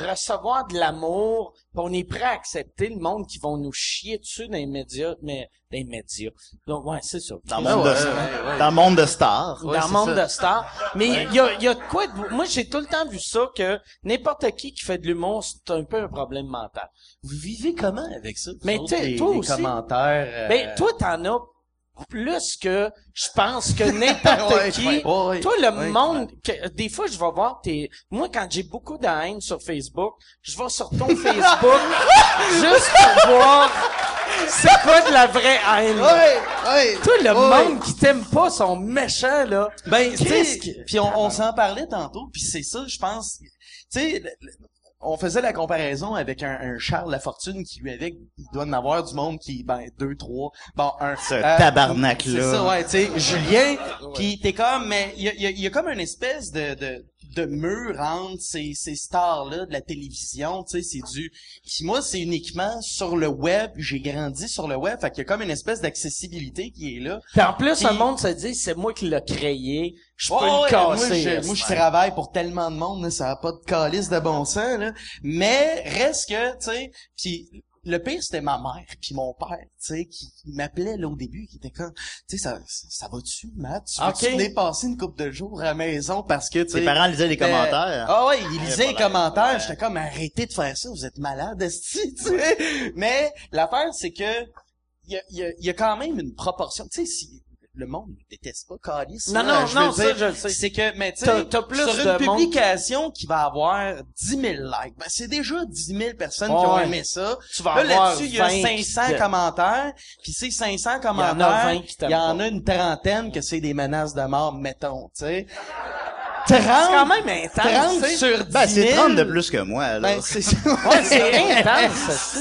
recevoir de l'amour, pis on est prêt à accepter le monde qui vont nous chier dessus dans les médias, mais dans les médias. Donc, ouais, c'est ça. Dans le monde de stars. Dans le monde de stars. Mais il y a de quoi de... Moi, j'ai tout le temps vu ça, que n'importe qui fait de l'humour, c'est un peu un problème mental. Vous vivez comment avec ça? Mais toi aussi. Commentaires, ben, toi, t'en as plus que je pense que n'importe qui. Ouais, toi, le monde... Que, des fois, je vais voir tes... Moi, quand j'ai beaucoup de haine sur Facebook, je vais sur ton Facebook juste pour voir c'est quoi de la vraie haine. Toi, le monde qui t'aime pas, sont méchants, là. Ben, tu sais, puis on s'en parlait tantôt, puis c'est ça, je pense... Tu sais... On faisait la comparaison avec un Charles Lafortune qui lui avec doit en avoir du monde qui ben 2-3 bon un ce tabarnak là. C'est ça ouais, tu sais Julien puis t'es comme mais il y a comme une espèce de mur entre ces stars-là de la télévision, tu sais, c'est du... Puis moi, c'est uniquement sur le web, j'ai grandi sur le web, fait qu'il y a comme une espèce d'accessibilité qui est là. Puis en plus, le monde se dit, c'est moi qui l'ai créé, je peux le casser. Moi, je travaille pour tellement de monde, là, ça a pas de calice de bon sens, là. Mais reste que, tu sais, puis... Le pire, c'était ma mère puis mon père, tu sais, qui m'appelait là au début, qui était comme, tu sais, ça va-tu, Matt? Tu venais passer une couple de jours à la maison parce que, tu sais... Tes parents lisaient les commentaires. Ah ouais, ils lisaient les commentaires. J'étais comme, arrêtez de faire ça, vous êtes malade, esti, tu sais. Mais l'affaire, c'est que il y a quand même une proportion, tu sais, si... Le monde ne déteste pas Calice. Non, ça, je le sais. C'est que, mais tu sais, sur une publication qui va avoir 10 000 likes, ben, c'est déjà 10 000 personnes qui ont aimé ça. Tu vas là-dessus, il y a 500 commentaires, puis ces 500 commentaires, il y en a une trentaine que c'est des menaces de mort, mettons, tu sais. 30, c'est quand même intense. 30 sur 10 000. Ben, c'est 30 de plus que moi, alors. Ben, c'est ça. Ouais, c'est intense.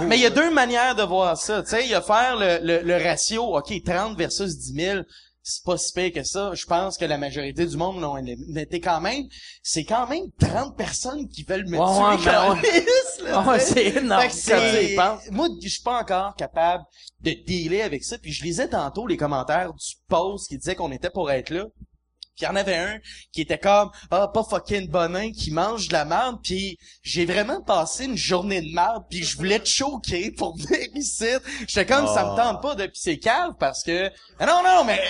Mais, il y a deux manières de voir ça, tu sais. Il y a faire le ratio, OK, 30 versus 10 000. C'est pas si pire que ça. Je pense que la majorité du monde l'ont été quand même. C'est quand même 30 personnes qui veulent me tuer. C'est énorme. Moi, je suis pas encore capable de dealer avec ça. Puis je lisais tantôt les commentaires du post qui disait qu'on était pour être là. Pis il y en avait un qui était comme « Ah, pas fucking Bonin qui mange de la merde. » Puis j'ai vraiment passé une journée de merde. Puis je voulais te choquer pour venir ici. J'étais comme « Ça me tente pas de pisser cave parce que... » Non, mais...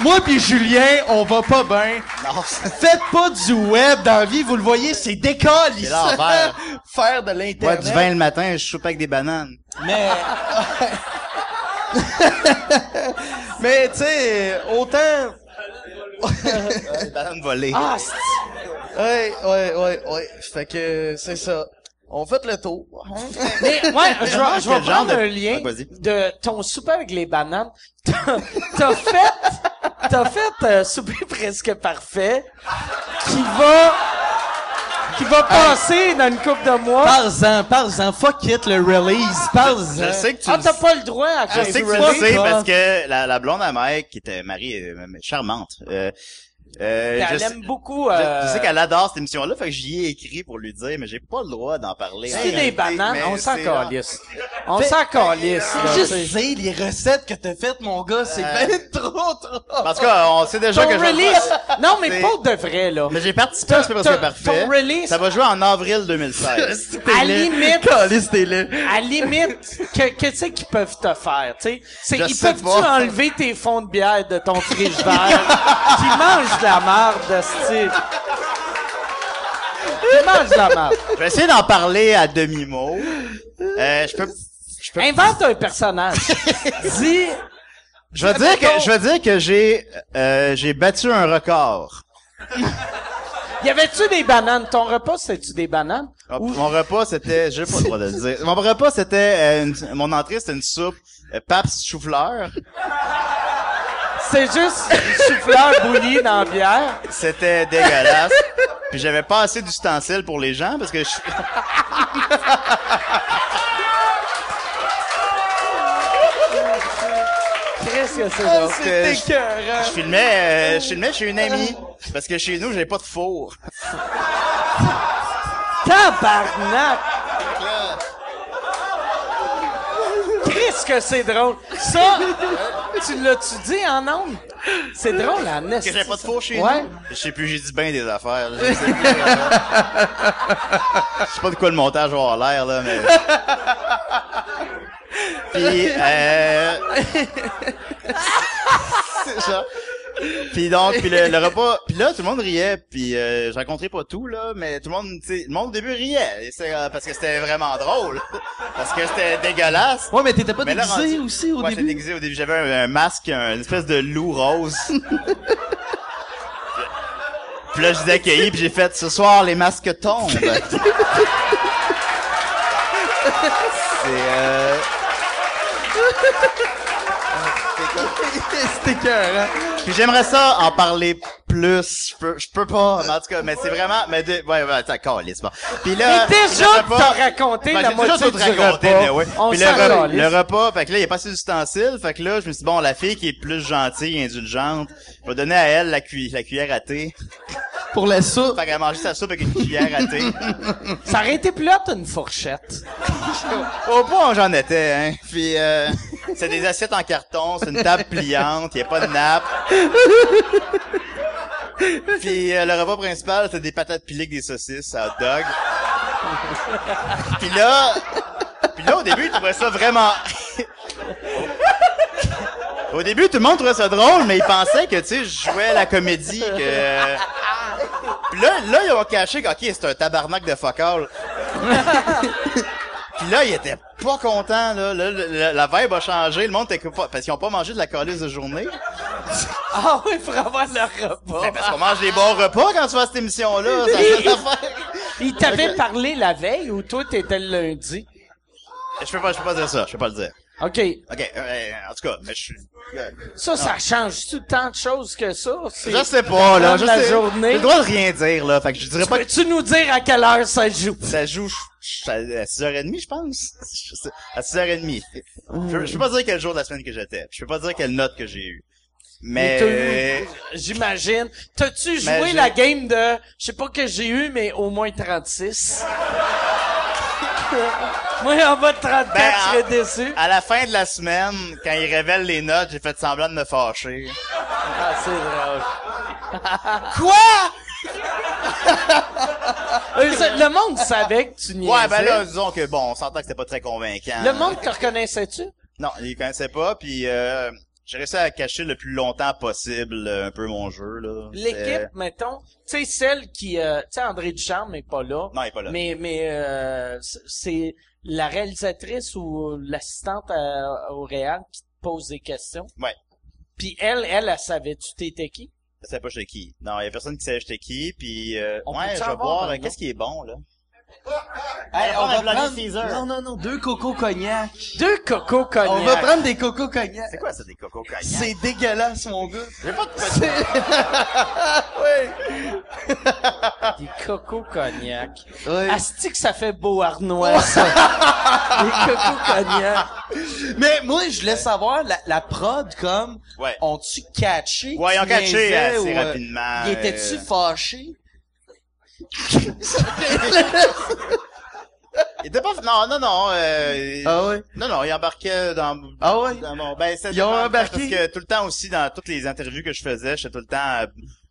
Moi pis Julien, on va pas bien. Faites pas du web dans la vie. Vous le voyez, c'est décolle ici. Faire de l'internet. Moi, du vin le matin, je soupe avec des bananes. Mais... Mais tu sais, autant banane volée. Ah, ouais. Fait que c'est ça. On fait le tour. Mais ouais, je vais prendre un lien de ton souper avec les bananes. T'as fait un souper presque parfait qui va passer dans une couple de mois. Parle-en, fuck it, le release, parle-en. Je sais que tu t'as pas le droit à cause du release. Je sais que tu le sais, parce que la blonde à Mike, qui était mariée, charmante, elle aime beaucoup, je sais qu'elle adore cette émission-là, fait que j'y ai écrit pour lui dire, mais j'ai pas le droit d'en parler. C'est des bananes, on s'en calisse. On s'en calisse. Juste dire les recettes que t'as faites, mon gars, c'est bien trop. Parce que, on sait déjà que release... Non, mais pas de vrai, là. Mais j'ai participé à ce parce que c'est parfait. Ton release... Ça va jouer en avril 2016. À limite. Calisse, t'es là. À limite, que tu sais qu'ils peuvent te faire, tu sais. C'est, ils peuvent-tu enlever tes fonds de bière de ton frigidaire? Qui mange de la merde de style. Tu manges de la merde. Je vais essayer d'en parler à demi-mot. Je peux... Invente un personnage. Dis... Je veux dire que j'ai battu un record. Y avait-tu des bananes? Ton repas, c'était-tu des bananes? Ah, ou... Mon repas, c'était, j'ai pas le droit de le dire. Mon repas, c'était, mon entrée, c'était une soupe, Pabst chou-fleur. C'est juste souffleur bouilli dans la bière. C'était dégueulasse. Puis j'avais pas assez d'ustensiles pour les gens parce que je... Qu'est-ce que c'est là? C'était écœurant. Je filmais chez une amie parce que chez nous, j'avais pas de four. Tabarnak! Qu'est-ce que c'est drôle? Ça... tu l'as-tu dit en ondes? C'est drôle, la nest. Que j'ai pas de four chez nous. Je sais plus, j'ai dit ben des affaires. Je sais pas de quoi le montage va avoir l'air, là, mais... Puis, c'est ça. Puis donc, puis le repas, puis là tout le monde riait, puis je raconterai pas tout là, mais tout le monde, tu sais, le monde au début riait, c'est parce que c'était vraiment drôle, parce que c'était dégueulasse. Ouais, mais t'étais pas déguisé aussi au début. Moi, j'étais déguisé au début, j'avais un masque, une espèce de loup rose. Puis là, je les ai accueillis, puis j'ai fait ce soir les masques tombent. C'était écœurant. Puis j'aimerais ça en parler plus. Je peux pas, mais en tout cas, mais c'est vraiment, mais de, ouais, t'as calisse, bon. Puis là, mais déjà, t'as raconté la moitié du repas. Ouais. Puis le repas, fait que là, il a passé d'ustensiles, fait que là, je me suis dit, bon, la fille qui est plus gentille et indulgente, je vais donner à elle la cuillère à thé. Pour la soupe. Fait qu'elle a mangé sa soupe avec une cuillère à thé. Ça aurait été plus là, t'as une fourchette. Au point où j'en étais, hein. Puis, c'est des assiettes en carton, c'est une table pliante, y a pas de nappe. Puis le repas principal, c'était des patates pilées avec des saucisses à hot dog. Puis là, au début, ils trouvaient ça vraiment... Au début, tout le monde trouvait ça drôle, mais ils pensaient que, tu sais, je jouais à la comédie, que... Puis là, ils ont caché que, OK, c'est un tabarnak de fuck-all. Puis là, ils étaient pas contents, là. La vibe a changé. Le monde était pas... Parce qu'ils ont pas mangé de la calisse de journée. Ah oui, pour avoir leur repas. Ben, parce qu'on mange des bons repas quand tu fais cette émission-là. Ils t'avaient parlé la veille ou toi, t'étais le lundi? Je peux pas dire ça. Je peux pas le dire. OK. En tout cas, mais je suis... Ça change tout le temps de choses que ça. Je sais pas, là. J'ai le droit de rien dire, là. Fait que je dirais pas... Peux-tu nous dire à quelle heure ça joue? Ça joue à 6h30, je pense. À 6h30. Je peux pas dire quel jour de la semaine que j'étais. Je peux pas dire quelle note que j'ai eue. Mais j'imagine. T'as-tu joué la game de... Je sais pas que j'ai eu, mais au moins 36. Moi, en bas de 34, je serais déçu. À la fin de la semaine, quand ils révèlent les notes, j'ai fait semblant de me fâcher. Ah, c'est drôle. Quoi? Le monde savait que tu niaisais. Ouais, ben là, disons que, bon, on s'entend que c'était pas très convaincant. Le monde te reconnaissait-tu? Non, il connaissait pas, puis j'ai réussi à cacher le plus longtemps possible un peu mon jeu, là. L'équipe, mettons, tu sais, celle qui... tu sais, André Ducharme n'est pas là. Non, il est pas là. Mais c'est la réalisatrice ou l'assistante au réal qui te pose des questions. Ouais. Puis elle savait-tu t'étais qui? Elle savait pas j'étais qui. Non, il y a personne qui savait j'étais qui, puis... ouais, je vais voir qu'est-ce qui est bon, là. Hey, on va prendre... Non, 2 cocos cognac. 2 cocos cognac. On va prendre des cocos cognac. C'est quoi ça, des cocos cognac? C'est dégueulasse, mon gars. J'ai pas de Oui. Des cocos cognac. Oui. Asti que ça fait Beauharnois, ça. Des cocos cognac. Mais moi, je voulais savoir, la prod, comme, ouais. Ont-tu catché? Ouais, ils ont catché assez rapidement. Étais-tu fâché? Il était pas... Non. Ah ouais? Non, il embarquait dans... Ah ouais? Dans mon... Ben, ils ont embarqué? Parce que tout le temps aussi, dans toutes les interviews que je faisais, j'étais tout le temps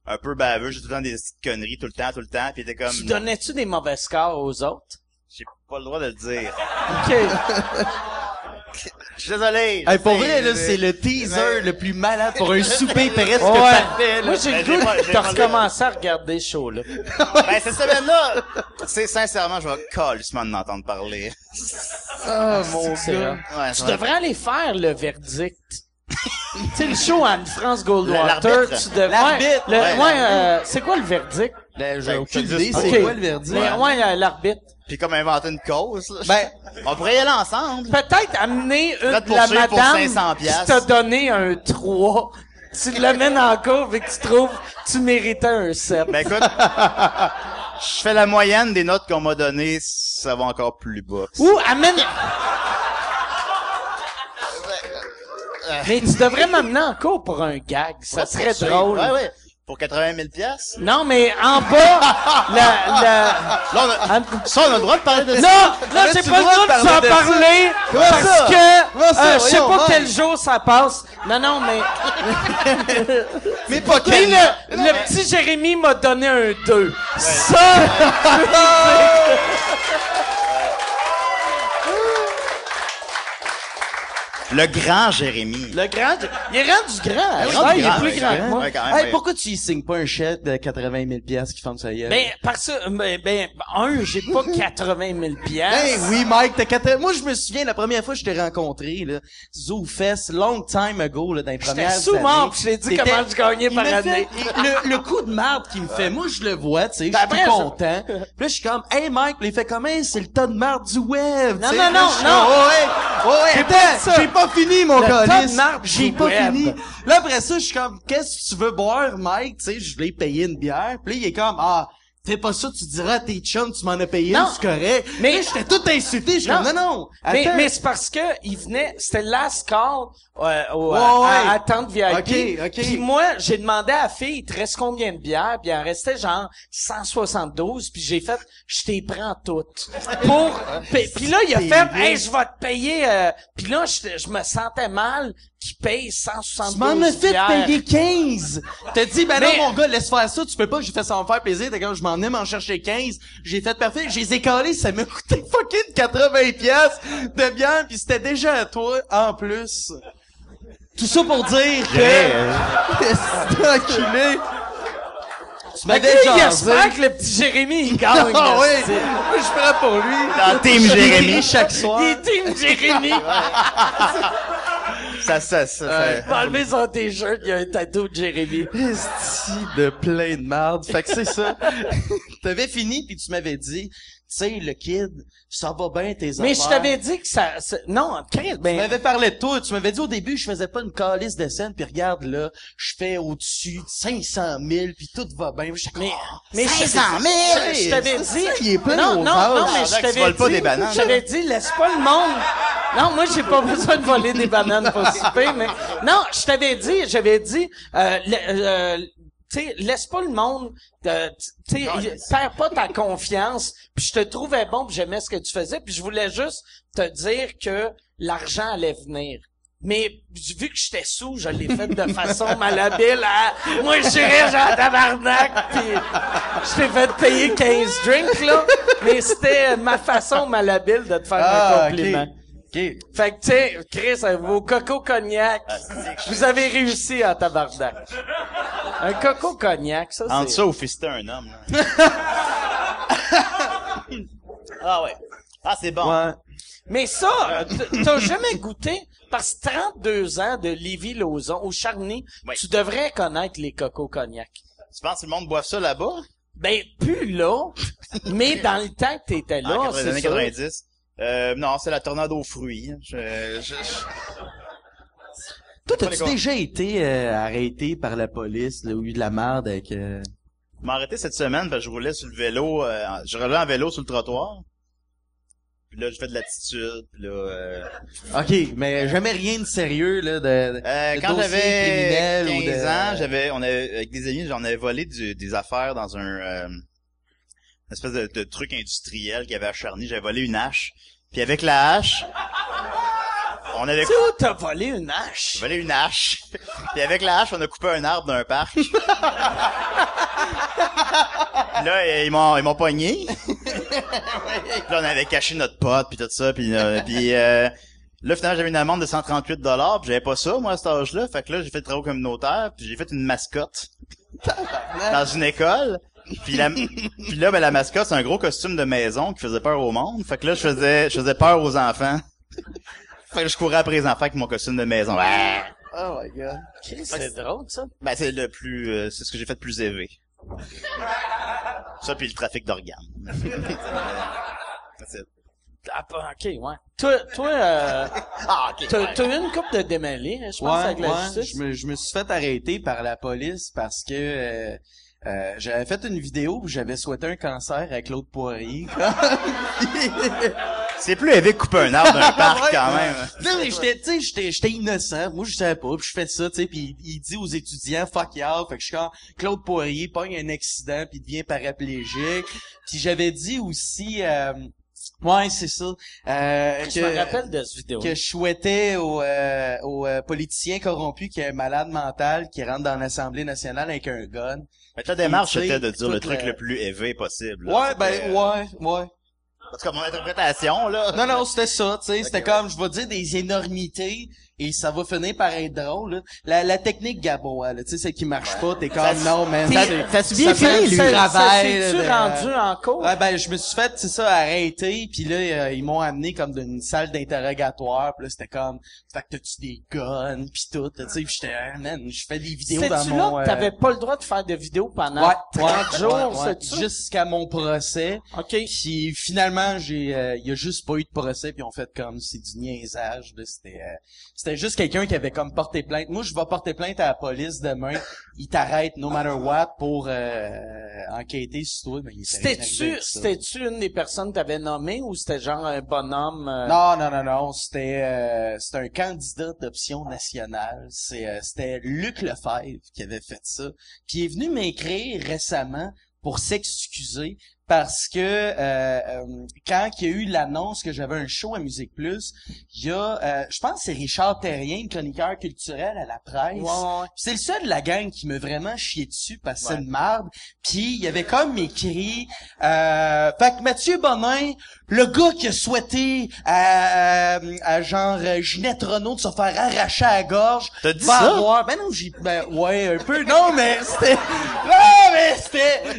un peu baveux, j'étais tout le temps des petites conneries, tout le temps, pis il était comme... Tu donnais-tu des mauvais scores aux autres? J'ai pas le droit de le dire. OK. Je suis désolé. Hey, pour vrai, là, c'est le teaser le plus malade pour un souper presque parfait. Moi, j'ai le goût de recommencer à regarder ce show-là. Ben, cette semaine-là, c'est sincèrement, je vais calissement en entendre parler. Ah, mon gars. Ouais, tu devrais aller faire le verdict. Tu sais, le show à France Goldwater, tu devrais... L'arbitre. C'est quoi le verdict? J'ai aucune idée, c'est quoi le verdict? Ouais, l'arbitre. Puis comme inventer une cause, là. Ben, on pourrait y aller ensemble. Peut-être amener la madame qui t'a donné un 3. Tu l'amènes en cours et que tu trouves que tu méritais un 7. Ben écoute, je fais la moyenne des notes qu'on m'a données, ça va encore plus bas. Ou amène... Mais tu devrais m'amener en cours pour un gag, ça serait drôle. Ouais. Pour 80 000 piastres? Non, mais en bas, ça, on a le droit de parler de ça. Non, là, j'ai pas le droit de s'en parler parce que je sais pas quel jour ça passe. Non, non, mais... mais pas quel... Le petit Jérémy m'a donné un 2. Ça... Le grand Jérémy. Le grand... Il est rendu grand. Oui, ouais, il est plus grand que moi. Ouais, hey, oui. Pourquoi tu y signes pas un chèque de 80 000 piastres qui ferme sa gueule? Ben, parce que... Ben, j'ai pas 80 000 piastres. Ben oui, Mike, t'as 80... Moi, je me souviens, la première fois que je t'ai rencontré, là, ZooFest, long time ago, là, dans les premières années. J'étais sous-mort, je t'ai dit comment je gagnais par année. Le coup de marde qu'il me fait, moi, je le vois, tu sais, je suis content. Puis là, je suis comme, hey, Mike, il fait comment? C'est le tas de marde du web. Non, non, non, non. Ouais, pas fini, mon gars. J'ai pas fini. Là, après ça, je suis comme, qu'est-ce que tu veux boire, Mike? Tu sais, je voulais payer une bière. Puis là, il est comme, ah, fais pas ça, tu diras à tes chums, tu m'en as payé une, c'est correct. Mais j'étais tout insulté. Je suis comme, non, non. Mais c'est parce que, il venait, c'était last call, à tente VIP. OK. Puis moi, j'ai demandé à la fille, il te reste combien de bières? Puis il en restait genre 172. Puis j'ai fait, je t'ai prends toutes. Puis là, il a fait, hey, je vais te payer. Puis là, je me sentais mal qu'il paye 172 bières. Tu m'en as fait payer 15. T'as dit, ben non, mon gars, laisse faire ça. Tu peux pas, j'ai fait ça me faire plaisir. T'es comme, je m'en ai m'en chercher 15. J'ai fait parfait. J'ai écalé. Ça m'a coûté fucking 80 piastres de bière. Puis c'était déjà à toi, en plus. Tout ça pour dire que... C'est enculé. Tu m'as déjà j'espère que le petit Jérémy, il gagne. Ah oui! Moi, je ferais pour lui. Dans Team Jérémy, chaque soir. Il est Team Jérémy. Ça. Faut enlever son t-shirt, il y a un tatou de Jérémy. Esti de plein de marde. Fait que c'est ça. T'avais fini, puis tu m'avais dit... Tu sais, le kid, ça va bien tes affaires. Mais je t'avais dit que ça... Non, Chris, ben... Tu m'avais parlé de toi. Tu m'avais dit au début, je faisais pas une calice de scène, puis regarde, là, je fais au-dessus de 500 000, puis tout va bien. Mais 500 000! Je t'avais dit... Ça, il est plein mais je t'avais dit... pas des bananes. Je t'avais dit, laisse pas le monde... Non, moi, j'ai pas besoin de voler des bananes pour souper, mais... Non, je t'avais dit, tu sais, laisse pas le monde, tu sais, perds pas ta confiance. Puis je te trouvais bon, puis j'aimais ce que tu faisais, puis je voulais juste te dire que l'argent allait venir. Mais vu que j'étais sous, je l'ai fait de façon malhabile à... Moi, je dirais, genre, tabarnak, pis je t'ai fait payer 15 drinks, là. Mais c'était ma façon malhabile de te faire un compliment. Okay. Okay. Fait que, tu sais, Chris, vos coco-cognac, vous avez réussi en tabarnak. Un coco-cognac, ça, c'est... Entre ça, au fisté un homme, là. Ah ouais. Ah, c'est bon. Ouais. Mais ça, t'as jamais goûté, parce que 32 ans de Lévis-Lauzon, au Charny, tu devrais connaître les coco-cognac. Tu penses que le monde boive ça là-bas? Ben, plus là, mais dans le temps que t'étais là, c'est les années 90. Non, c'est la tornade aux fruits. Toi, t'as-tu déjà été arrêté par la police, là, au lieu de la merde avec... Je m'ai arrêté cette semaine parce que je roulais sur le vélo, je roulais en vélo sur le trottoir. Puis là, je fais de l'attitude, puis là... OK, mais jamais rien de sérieux, là, de quand j'avais 15 ans, avec des amis, j'en avais volé des affaires dans un... une espèce de truc industriel qu'il y avait à Charny. J'avais volé une hache. Puis avec la hache, on avait... Tu sais où t'as volé une hache? J'ai volé une hache. Puis avec la hache, on a coupé un arbre d'un parc. Là, ils m'ont pogné. Puis là, on avait caché notre pote, puis tout ça. Puis là, finalement, j'avais une amende de 138$, puis j'avais pas ça, moi, à cet âge-là. Fait que là, j'ai fait le travail communautaire, puis j'ai fait une mascotte dans une école. Puis là, ben, la mascotte, c'est un gros costume de maison qui faisait peur au monde. Fait que là, je faisais peur aux enfants. Fait que je courais après les enfants avec mon costume de maison. Ah! Oh my god. C'est drôle, ça. Ben, c'est le plus, c'est ce que j'ai fait de plus élevé. Ça, puis le trafic d'organes. Ah, ok, ouais. Toi, t'as eu une couple de démêlés, je pense, avec la justice. Je me suis fait arrêter par la police parce que, j'avais fait une vidéo où j'avais souhaité un cancer à Claude Poirier. C'est plus élevé de couper un arbre d'un parc, ouais, quand même. Non, mais j'étais innocent. Moi, je savais pas, puis je fais ça, tu sais, puis il dit aux étudiants, fuck y'all. Fait que je suis quand Claude Poirier pogne un accident, puis devient paraplégique. Puis j'avais dit aussi... ouais, c'est ça. Je me rappelle de cette vidéo. Que je souhaitais aux politiciens corrompus qui est un malade mental qui rentre dans l'Assemblée nationale avec un gun. Mais ta démarche était de dire le truc le plus élevé possible. Là. Ouais, ben, ouais. Parce que mon interprétation, là. Non, non, c'était ça, tu sais. Okay, c'était comme, je vais dire des énormités et ça va finir par être drôle, là. La technique Gabois, là, tu sais, celle qui marche pas, t'es comme, non, man. Ça s'est bien fini, lui. C'est-tu rendu en cours? Ouais, ben, je me suis fait, c'est ça, arrêter, pis là, ils m'ont amené comme d'une salle d'interrogatoire, pis là, c'était comme, fait que t'as-tu des guns, pis tout, tu sais, pis j'étais, man, je fais des vidéos dans mon... C'est-tu là t'avais pas le droit de faire de vidéos pendant 30 jours, c'est-tu? Jusqu'à mon procès. OK. Pis finalement, il y a juste pas eu de procès, pis on fait comme, c'est du niaisage, là, c'était juste quelqu'un qui avait comme porté plainte. Moi, je vais porter plainte à la police demain. Ils t'arrêtent no matter what pour enquêter sur toi. Ben, c'était-tu une des personnes que t'avais nommées ou c'était genre un bonhomme? Non. C'était un candidat d'option nationale. C'était Luc Lefebvre qui avait fait ça. Puis il est venu m'écrire récemment pour s'excuser parce que quand il y a eu l'annonce que j'avais un show à Musique Plus, il y a je pense que c'est Richard Terrien, chroniqueur culturel à la presse. Ouais. C'est le seul de la gang qui m'a vraiment chié dessus parce que c'est une marde. Puis il y avait comme écrit fait que Matthieu Bonin, le gars qui a souhaité à genre Ginette Renault de se faire arracher à la gorge. T'as dit ça? Ben ouais, un peu. Non mais c'était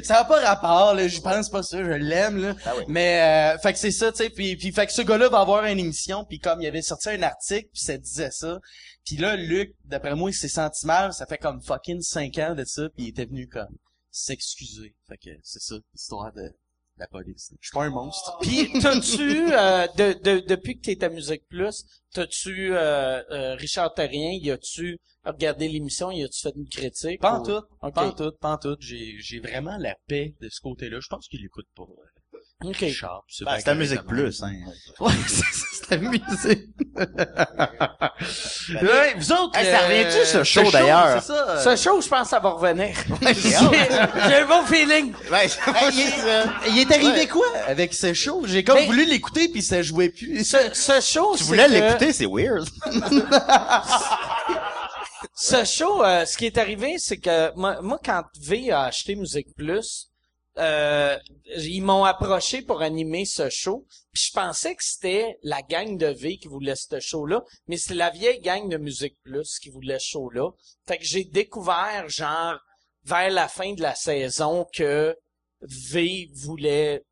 ça n'a pas rapport, là, je pense pas ça, je l'aime, là. Ah oui. Mais fait que c'est ça, tu sais, puis fait que ce gars-là va avoir une émission, puis comme il avait sorti un article, puis ça disait ça. Puis là, Luc, d'après moi, il s'est senti mal, ça fait comme fucking 5 ans de ça, puis il était venu comme s'excuser. Fait que c'est ça, l'histoire de la police. Je suis pas un monstre. Puis t'as-tu depuis que t'es à Musique Plus, t'as-tu Richard Terrien, y a-tu regardé l'émission, y a-tu fait une critique? Pas en tout. J'ai vraiment la paix de ce côté-là. Je pense qu'il l'écoute pas. OK. Richard, c'est la Musique Plus, hein. Ouais, c'est la musique. Ouais, vous autres, ça revient-tu, ce show, d'ailleurs? C'est ça. Ce show, je pense que ça va revenir. Ouais, j'ai un bon feeling. Ouais, il est arrivé quoi avec ce show? J'ai comme voulu l'écouter, puis ça jouait plus. Ce show, tu voulais l'écouter, c'est weird. Ce show, ce qui est arrivé, c'est que moi, quand V a acheté Musique Plus, ils m'ont approché pour animer ce show. Puis je pensais que c'était la gang de V qui voulait ce show-là, mais c'est la vieille gang de Musique Plus qui voulait ce show-là. Fait que j'ai découvert, genre, vers la fin de la saison, que V voulait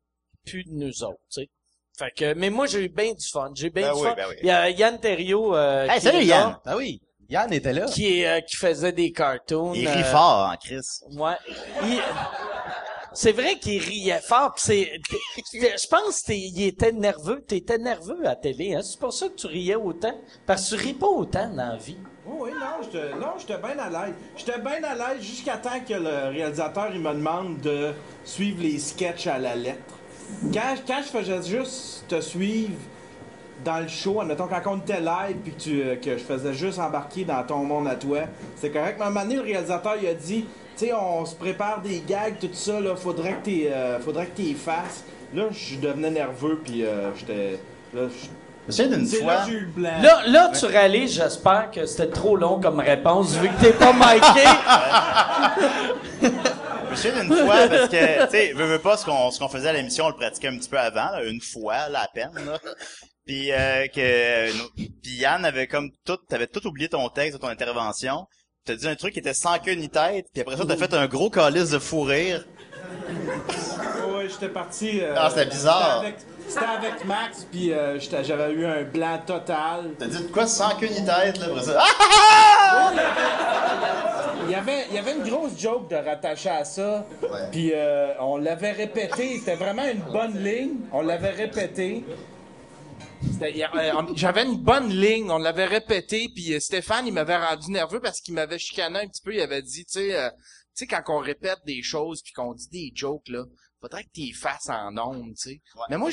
plus de nous autres, tu sais. Fait que, mais moi, j'ai eu bien du fun. Ben oui. Il y a Yann Thériot, hey, salut Yann! Ah oui! Yann était là. Qui faisait des cartoons. Il rit fort, en Christ. Ouais. C'est vrai qu'il riait fort, pis je pense qu'il était nerveux. T'étais nerveux à la télé, hein? C'est pour ça que tu riais autant? Parce que tu ris pas autant dans la vie. Oui, non, j'étais bien à l'aise. J'étais bien à l'aise jusqu'à temps que le réalisateur, il me demande de suivre les sketchs à la lettre. Quand je faisais juste te suivre dans le show, admettons, quand on était live, pis que je faisais juste embarquer dans ton monde à toi, c'est correct. Mais à un moment donné, le réalisateur, il a dit... Tu sais, on se prépare des gags, tout ça, là, faudrait que t'y fasses. Là, je devenais nerveux, puis j'étais... Là, j'ai eu le blanc. Là, tu réalises, j'espère que c'était trop long comme réponse, vu que t'es pas miqué. Je sais d'une fois, parce que, tu sais, veux pas, ce qu'on faisait à l'émission, on le pratiquait un petit peu avant, là, une fois, là, à peine, là. Puis puis Yann avait comme t'avais tout oublié ton texte de ton intervention. T'as dit un truc qui était sans queue ni tête, puis après ça, t'as fait un gros calice de fou rire. Ouais, j'étais parti... c'était bizarre. C'était avec Max, puis j'avais eu un blanc total. T'as dit de quoi sans queue ni tête, là, après ça? Il y avait une grosse joke de rattacher à ça, puis on l'avait répété. C'était vraiment une bonne ligne. On l'avait répété. J'avais une bonne ligne, on l'avait répété, puis Stéphane, il m'avait rendu nerveux parce qu'il m'avait chicané un petit peu, il avait dit, tu sais, quand on répète des choses puis qu'on dit des jokes, là, faudrait que t'y fasses en ondes, tu sais. Ouais. Mais moi,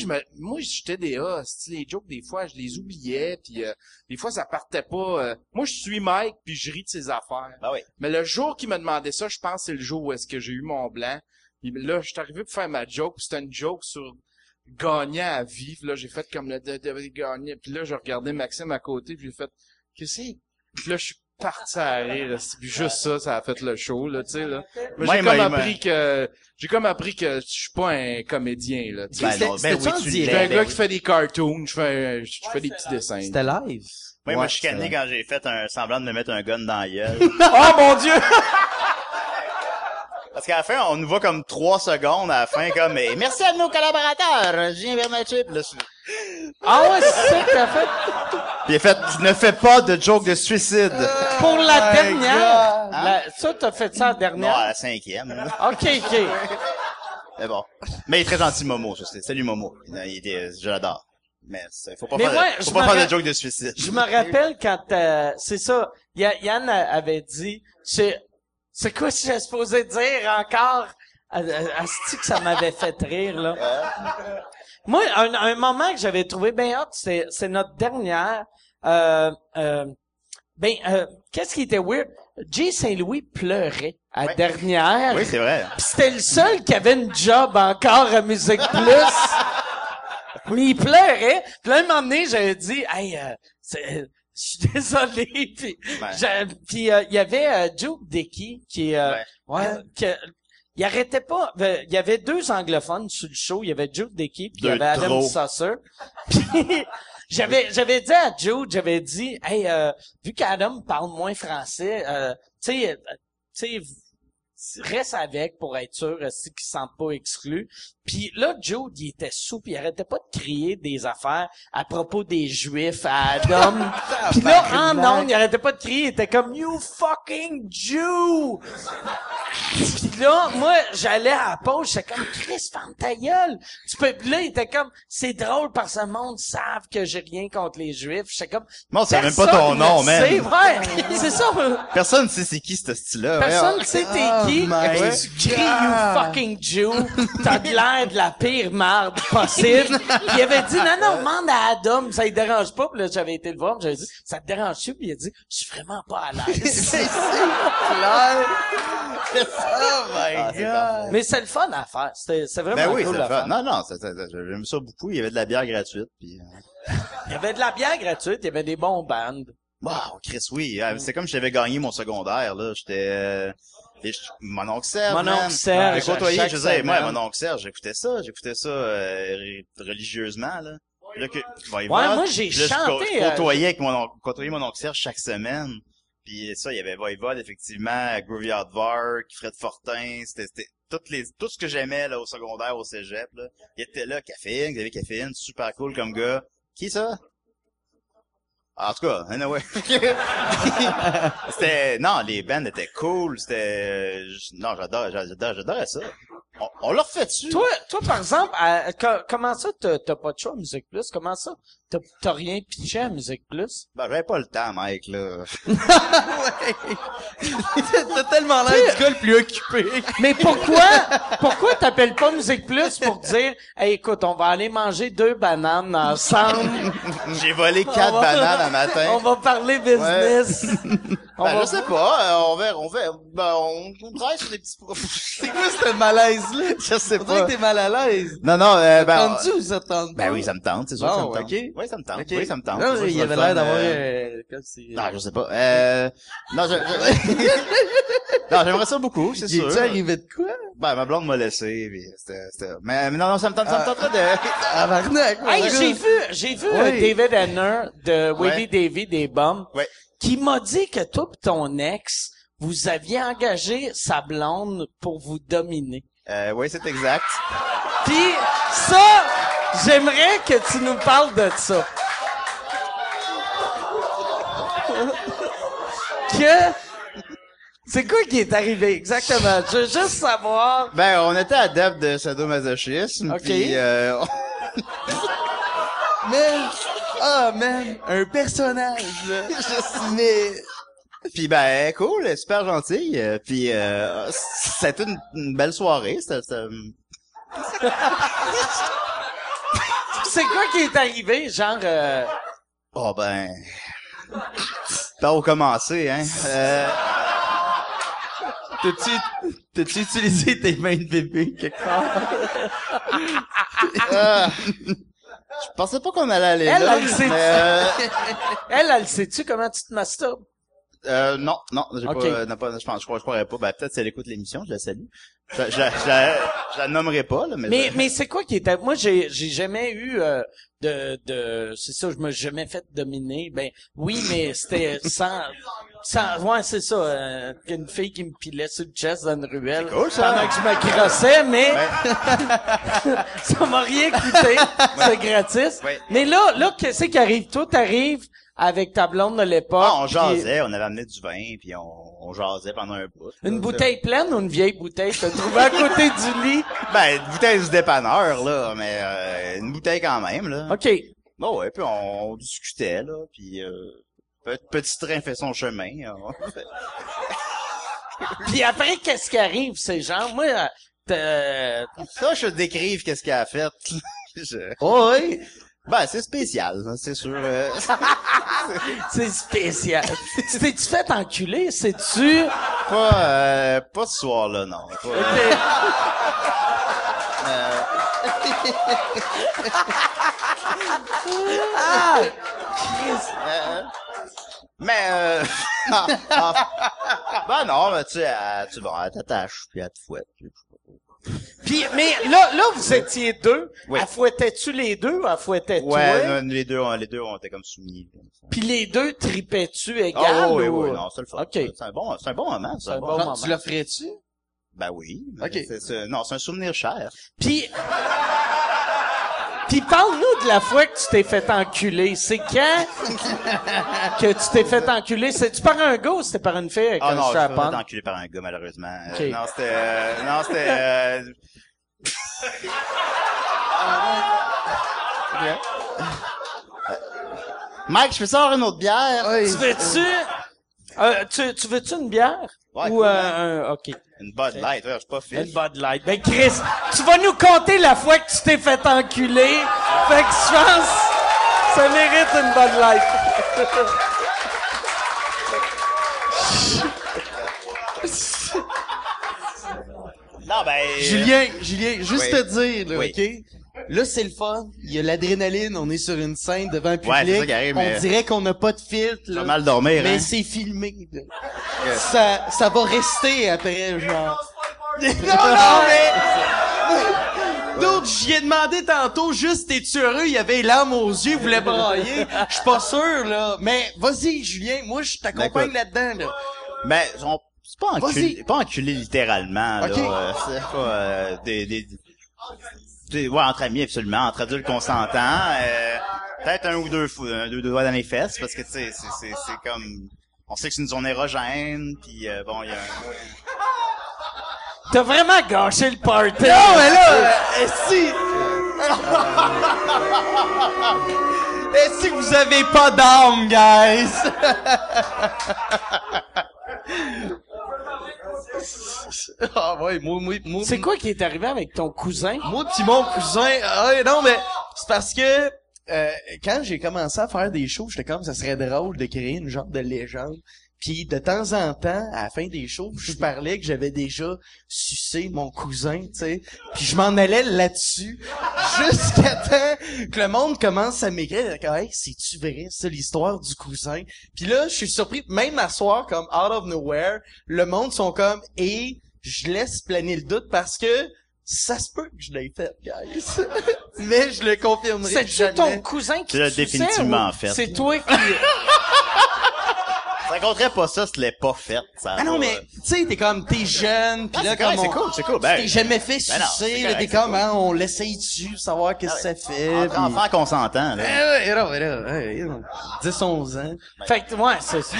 je TDA, les jokes, des fois, je les oubliais, puis des fois, ça partait pas. Moi, je suis Mike, puis je ris de ses affaires. Ah oui. Mais le jour qu'il me demandait ça, je pense que c'est le jour où est-ce que j'ai eu mon blanc. Puis là, je suis arrivé pour faire ma joke, c'était une joke sur gagnant à vivre. Là, j'ai fait comme le gagner. Puis là, je regardais Maxime à côté, puis j'ai fait, qu'est-ce que c'est? Là, je suis parti à rire. Puis juste ça, ça a fait le show, là, tu sais, là. Mais j'ai comme appris que je suis pas un comédien, là, tu sais. Je suis un gars qui fait des cartoons, je fais des petits dessins. C'était live? Oui, moi, je suis chicané quand j'ai fait un semblant de me mettre un gun dans la gueule. Oh, mon Dieu! Parce qu'à la fin, on nous voit comme 3 secondes à la fin, comme, et merci à nos collaborateurs, Julien Bernatchez. Ah ouais, c'est ça que t'as fait? Puis il a fait, ne fais pas de joke de suicide. Pour la dernière? Hein? Ça, t'as fait ça la dernière? Non, à la 5e. Là. OK. Mais bon. Mais il est très gentil, Momo, je sais. Salut, Momo. Il était, je l'adore. Mais faut pas faire de joke de suicide. Je me rappelle quand, c'est ça, Yann avait dit, c'est quoi si j'étais supposé dire encore? Asti que ça m'avait fait rire, là. Moi, un moment que j'avais trouvé bien hot, c'est notre dernière. Qu'est-ce qui était weird? J. Saint-Louis pleurait à dernière. Oui, c'est vrai. Pis c'était le seul qui avait une job encore à Musique Plus. Mais il pleurait. Puis là, un moment donné, j'avais dit, hey, je suis désolé. Puis il y avait Jude Dickey qui il arrêtait pas. Il y avait 2 anglophones sur le show. Il y avait Jude Dickey puis il y avait Adam Saucer. Puis j'avais dit à Jude, hey, vu qu'Adam parle moins français, tu sais, reste avec pour être sûr si qu'il se sent pas exclu. Puis là, Jude, il était sous, puis il arrêtait pas de crier des affaires à propos des Juifs à Adam. Puis là, il arrêtait pas de crier, il était comme « You fucking Jew! » Puis là, moi, j'allais à la pause, j'étais comme « Chris, ferme ta gueule! » Puis là, il était comme « C'est drôle parce que le monde savent que j'ai rien contre les Juifs. » J'étais comme « Bon, c'est même pas ton nom, man! » C'est vrai, c'est ça. Personne sait c'est qui, ce style-là. Personne sait t'es qui. Tu cries « You fucking Jew! » T'as de l'air de la pire marde possible. Puis il avait dit, non, demande à Adam, ça ne dérange pas. Puis là, j'avais été le voir, j'avais dit, ça te dérange-tu? Puis il a dit, je suis vraiment pas à l'aise. C'est clair. Oh my God. Mais c'est le fun à faire. C'est vraiment cool à faire. Non, j'aime ça beaucoup. Il y avait de la bière gratuite. Puis... il y avait de la bière gratuite, il y avait des bons bands. Wow, Chris, oui. C'est comme si j'avais gagné mon secondaire, là. J'étais... Mon oncle Serge, mon oncle Serge, j'écoutais ça religieusement, là. Moi, j'ai chanté. Je côtoyais mon oncle Serge chaque semaine. Puis ça, il y avait Voivode, effectivement, Groovy Hard Voir, Fred Fortin, c'était tout ce que j'aimais, là, au secondaire, au cégep, là. Il était là, Caféine, Xavier Caféine, super cool comme gars. Qui, ça? En tout cas, anyway. Les bands étaient cool, j'adorais ça. On leur fait dessus. Toi, par exemple, comment ça, t'as pas de choix à Musique Plus? Comment ça, t'as rien pitché à Musique Plus? Ben, j'avais pas le temps, Mike, là. T'as tellement l'air du gars le plus occupé. Mais pourquoi t'appelles pas Musique Plus pour dire, hey, écoute, on va aller manger 2 bananes ensemble. J'ai volé 4 bananes un matin. On va parler business. Ouais. Je sais pas, on verra. Ben, on travaille sur des petits... C'est quoi ce malaise-là? Je sais pas. On dirait que t'es mal à l'aise. Non, T'entends-tu ou ça te tente? Ben oui, ça me tente, c'est sûr que ça me tente. Okay. Oui, ça me tente. Okay. Oui, ça me tente. Non, il avait l'air d'avoir... comme si... Non, je sais pas. Non, j'aimerais ça beaucoup, c'est sûr. T'es-tu arrivé de quoi? Ben, ma blonde m'a laissé, puis c'était... Mais non, ça me tenterait de... Avarnac! Hey, j'ai vu David Hanner de Willy Davy des Bombes. Oui. Qui m'a dit que toi pis ton ex, vous aviez engagé sa blonde pour vous dominer. Oui, c'est exact. Puis ça, j'aimerais que tu nous parles de ça. C'est quoi qui est arrivé exactement? Je veux juste savoir. Ben, on était adeptes de sadomasochisme. OK. Puis, un personnage, là. Puis ben, cool, super gentil. Puis c'était une belle soirée. C'est quoi qui est arrivé, genre... Oh ben... T'as recommencé, hein? T'as-tu utilisé tes mains de bébé quelque part? Je pensais pas qu'on allait aller là. Elle sait-tu comment tu te masturbes? Non, j'ai okay. pas, je croirais pas. Ben, peut-être si elle écoute l'émission, je la salue. Je la nommerai pas, là, mais c'est quoi qui était, moi, j'ai jamais eu, c'est ça, je me suis jamais fait dominer. Ben, oui, mais c'était sans, ouais, c'est ça, une fille qui me pilait sur le chest dans une ruelle. Cool, ça. Pendant que je m'accrossais, mais ça m'a rien coûté. C'est gratis. Ouais. Mais là, qu'est-ce qui arrive? Toi, t'arrives, avec ta blonde de l'époque. Ah, on jasait, on avait amené du vin, puis on jasait pendant un bout. Une bouteille pleine ou une vieille bouteille? Tu te trouvais à côté du lit? Ben, une bouteille du dépanneur, là, mais une bouteille quand même, là. OK. Bon, ouais, puis on discutait, là, puis petit train fait son chemin. Puis après, qu'est-ce qui arrive, ces gens? Moi, ça, je te décrive qu'est-ce qu'elle a fait. Oh, oui! Ben, c'est spécial, c'est sûr. C'est spécial. Tu t'es-tu fait enculer? C'est-tu? Pas ce soir-là, non. Pas, Ah! Mais, ben non, mais tu vas, t'attaches, puis elle te fouette. Pis, mais là, vous étiez deux. Oui. Elle fouettait-tu les deux ou elle fouettait-tu? Ouais, les deux, on était comme soumis. Puis les deux tripais-tu égal? Oh, oui, ou... oui, non, c'est le fun. Okay. C'est un bon moment, ça. C'est un bon moment. Tu l'offrais-tu? Ben oui. Okay. C'est un souvenir cher. Puis parle-nous de la fois que tu t'es fait enculer. C'est quand que tu t'es fait enculer? C'est-tu par un gars ou c'était par une fille? Ah non, je me suis fait enculer par un gars, malheureusement. Okay. Non, c'était... Mike, je peux sortir une autre bière? Oui. Tu veux-tu une bière? Ouais, ou OK. Une Bud Light, ouais, je suis pas fiche. Une Bud Light. Ben Chris, tu vas nous compter la fois que tu t'es fait enculer. Fait que je pense ça mérite une Bud Light. Non ben Julien, juste oui. Te dire là, oui. OK? Là, c'est le fun. Il y a l'adrénaline. On est sur une scène devant un public. Ouais, c'est ça qui arrive, mais... On dirait qu'on n'a pas de filtre. Là. Pas mal dormir, mais hein? C'est filmé. Yes. Ça va rester après, genre. Non, mais... D'autres, j'y ai demandé tantôt, juste, t'es-tu heureux? Il y avait l'âme aux yeux, il voulait brailler. Je suis pas sûr, là. Mais vas-y, Julien, moi, je t'accompagne là-dedans, là. Mais c'est pas enculé, littéralement, okay. Là. C'est pas ouais, entre amis, absolument, entre adultes consentants, peut-être un ou deux doigts dans les fesses, parce que, tu sais, c'est comme, on sait que c'est une zone érogène, pis bon, il y a T'as vraiment gâché le party! Non, mais là, si... Et si vous avez pas d'armes, guys? Ah ouais, moi. C'est quoi qui est arrivé avec ton cousin? Moi pis mon cousin, non mais c'est parce que quand j'ai commencé à faire des shows, j'étais comme ça serait drôle de créer une genre de légende. Puis de temps en temps, à la fin des shows, je parlais que j'avais déjà sucé mon cousin, tu sais. Puis je m'en allais là-dessus jusqu'à temps que le monde commence à m'écrire. Hey, c'est-tu vrai, c'est l'histoire du cousin? Puis là, je suis surpris, même à soir, comme out of nowhere, le monde sont comme et je laisse planer le doute parce que ça se peut que je l'ai fait, guys. Mais je le confirmerai jamais. C'est ton cousin qui te suçait? Définitivement fait. C'est toi qui... Je raconterais pas ça, c'était pas fait, ça. Ah non, mais, tu sais, t'es comme, t'es jeune, pis là, comme, c'est cool, ben, t'es jamais fait sucer, là, t'es comme, hein, on l'essaye dessus, savoir qu'est-ce que ça fait. Enfant consentant, là. Ouais, 10, 11 ans. Fait que, ouais, c'est ça.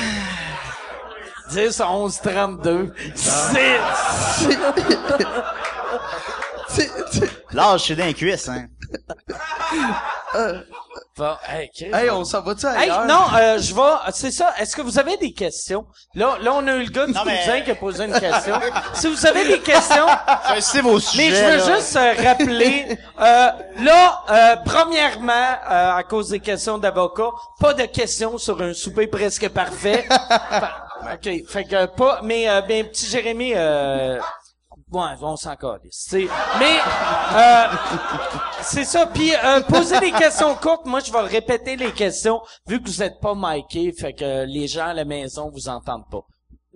10, 11, 32. Là, je suis dans les cuisses, hein. Bon, hey, on s'en va-tu ailleurs? Hey, non, je vais... C'est ça, est-ce que vous avez des questions? Là on a eu le gars du cousin qui a posé une question. Si vous avez des questions... C'est vos sujets, mais je veux juste rappeler... premièrement, à cause des questions d'avocats, pas de questions sur un souper presque parfait. OK, fait que pas... Mais petit Jérémy... Ouais, on s'en calisse. Mais c'est ça. Puis posez des questions courtes. Moi, je vais répéter les questions vu que vous êtes pas micés, fait que les gens à la maison vous entendent pas.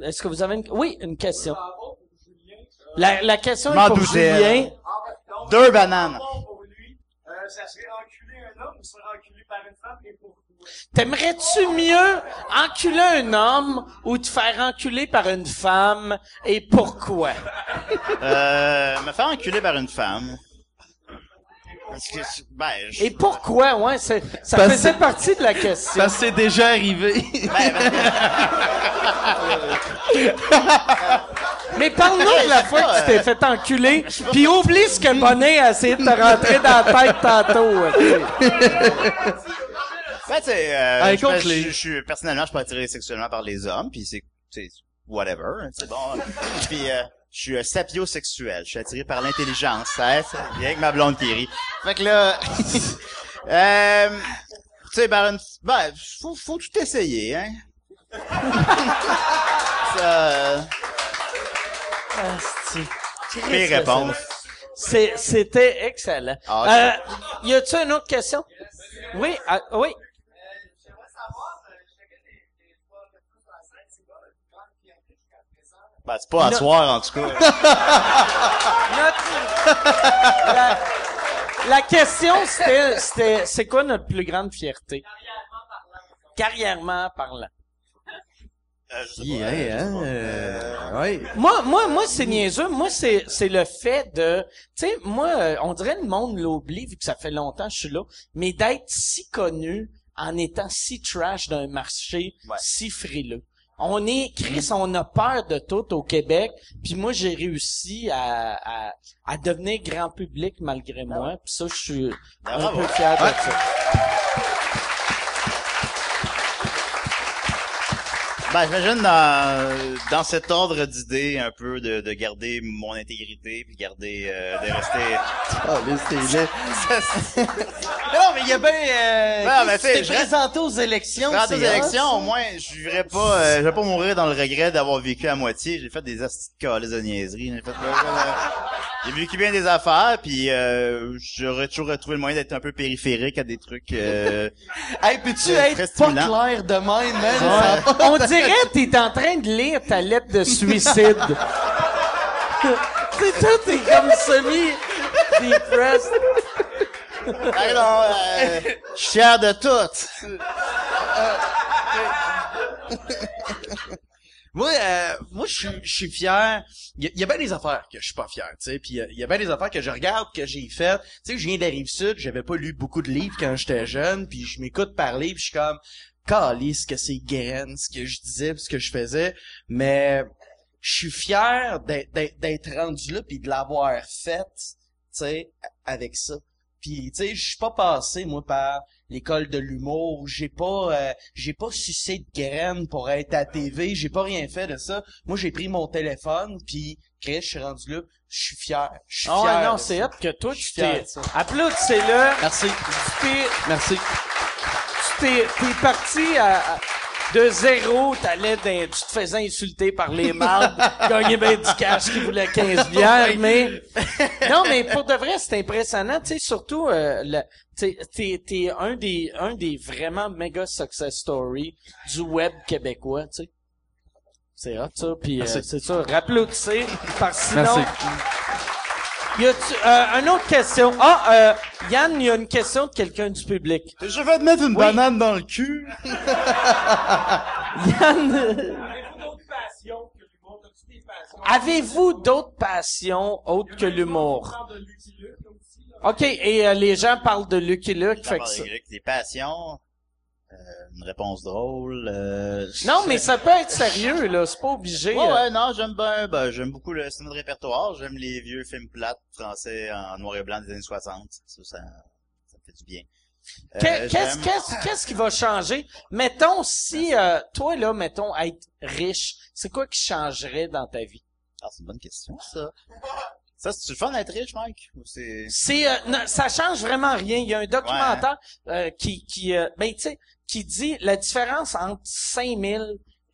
Est-ce que vous avez une... Oui, une question. La question est pour Julien. Deux bananes. Pour lui, ça serait enculer un homme ou se faire enculer par une femme et pour... T'aimerais-tu mieux enculer un homme ou te faire enculer par une femme, et pourquoi? Me faire enculer par une femme. Parce que, et pourquoi, ouais, ça faisait partie de la question. Parce que c'est déjà arrivé. Mais parle-nous de la fois que tu t'es fait enculer, puis oublie ce que Bonin a essayé de te rentrer dans la tête tantôt. Ben, t'sais, je suis personnellement, je suis pas attiré sexuellement par les hommes, puis c'est whatever, c'est bon. Puis je suis sapiosexuel, je suis attiré par l'intelligence, hein, c'est bien avec ma blonde qui rit. Fait que là, tu sais, faut tout essayer, hein. Ça. Mes réponses. C'était excellent. Ah, okay. Y a-tu une autre question? Oui, oui. Ben, c'est pas à soir, en tout cas. La question, c'était, c'est quoi notre plus grande fierté? Carrièrement parlant. Ouais. Moi, c'est niaiseux. Moi, c'est le fait de, tu sais, moi, on dirait le monde l'oublie vu que ça fait longtemps que je suis là, mais d'être si connu en étant si trash d'un marché si frileux. On est, Chris, on a peur de tout au Québec, puis moi, j'ai réussi à devenir grand public malgré moi, puis ça, je suis un peu fier de ça. Ben, j'imagine dans cet ordre d'idées un peu de garder mon intégrité puis garder de rester. Ah mais c'est laid. Non mais il y a bien. Tu t'es présenté aux élections. Présenté aux élections, au moins, je vais pas, mourir dans le regret d'avoir vécu à moitié. J'ai fait des astuces de niaiseries. J'ai vécu bien des affaires, puis j'aurais toujours retrouvé le moyen d'être un peu périphérique à des trucs. Hey, peux-tu être pas clair de même, man? Ouais. On dirait que t'es en train de lire ta lettre de suicide. C'est tout, t'es comme semi-depressed. Alors, je suis fier de tout. Moi, je suis fier. Il y a bien des affaires que je suis pas fier, tu sais. Puis il y a bien des affaires que je regarde, que j'ai faites. Tu sais, je viens de la Rive-Sud, j'avais pas lu beaucoup de livres quand j'étais jeune. Puis je m'écoute parler, puis je suis comme, calisse que c'est graine, ce que je disais, ce que je faisais. Mais je suis fier d'être rendu là, puis de l'avoir fait, tu sais, avec ça. Puis tu sais, je suis pas passé moi par l'école de l'humour, j'ai pas sucé de graines pour être à TV, j'ai pas rien fait de ça. Moi, j'ai pris mon téléphone puis Chris, je suis rendu là, je suis fier. Je suis fier. Ah non, c'est hop que toi tu t'es. Applaudissez-le. Merci. Merci. T'es parti de zéro, tu te faisais insulter par les mardes, gagner ben du cash qui voulait 15 bières, mais... Non, mais pour de vrai, c'est impressionnant, tu sais, surtout, t'es un des vraiment méga success stories du web québécois, tu sais. C'est hot, ça, pis c'est ça, rapplaudissez, parce que sinon... Merci. Y a-tu, une autre question? Yann, il y a une question de quelqu'un du public. Je vais te mettre une banane dans le cul. Yann. Avez-vous d'autres passions que l'humour? As-tu des passions? Avez-vous d'autres passions autres que l'humour? OK, et les gens parlent de Lucky Luke, fait que ça. Des passions, une réponse drôle, Non, mais ça peut être sérieux, là, c'est pas obligé. Ouais, non, j'aime bien, j'aime beaucoup le cinéma de répertoire, j'aime les vieux films plates français en noir et blanc des années 60, ça me fait du bien. Qu'est-ce qui va changer? Mettons, si toi, là, mettons, être riche, c'est quoi qui changerait dans ta vie? Ah, c'est une bonne question, ça. Ça, c'est-tu le fun d'être riche, Mike? Ou c'est... Non, ça change vraiment rien. Il y a un documentaire qui dit la différence entre 5 000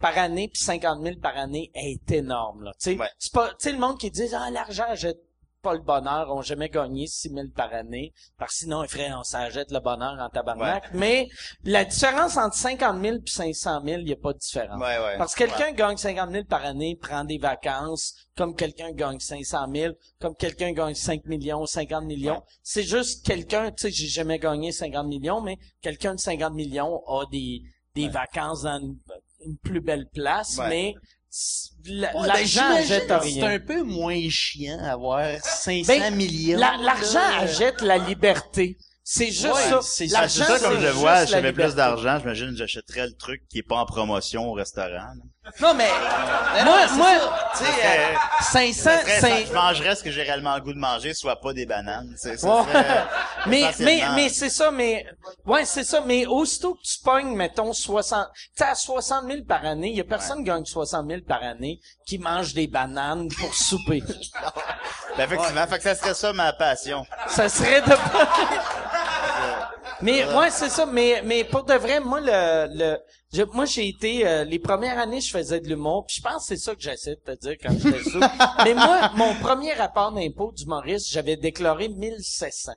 par année puis 50 000 par année est énorme, là. Tu sais, c'est pas, tu sais, le monde qui dit, ah, l'argent, jette pas le bonheur, on jamais gagné 6 000 par année, parce que sinon, on s'ajette le bonheur en tabarnak. Ouais. Mais la différence entre 50 000 et 500 000, il n'y a pas de différence. Ouais, ouais. Parce que quelqu'un gagne 50 000 par année, prend des vacances, comme quelqu'un gagne 500 000, comme quelqu'un gagne 5 millions, 50 millions. Ouais. C'est juste quelqu'un, tu sais, j'ai jamais gagné 50 millions, mais quelqu'un de 50 millions a des vacances dans une plus belle place, mais... l'argent achète rien. C'est un peu moins chiant avoir 500 millions. L'argent achète la liberté. C'est juste ça. C'est ça comme je vois. Si j'avais plus d'argent, j'imagine que j'achèterais le truc qui est pas en promotion au restaurant. Non, mais moi, tu sais, 500, je mangerais ce que j'ai réellement le goût de manger, soit pas des bananes. Ça serait, mais c'est ça, mais aussitôt que tu pognes, mettons, 60, tu sais, à 60 000 par année, il y a personne qui gagne 60 000 par année qui mange des bananes pour souper. Ben, effectivement, fait que ça serait ça ma passion. Ça serait de... Mais c'est ça, mais pour de vrai, moi moi j'ai été les premières années je faisais de l'humour, puis je pense que c'est ça que j'essaie de te dire quand j'étais sous. Mais moi, mon premier rapport d'impôt d'humoriste, j'avais déclaré 1700.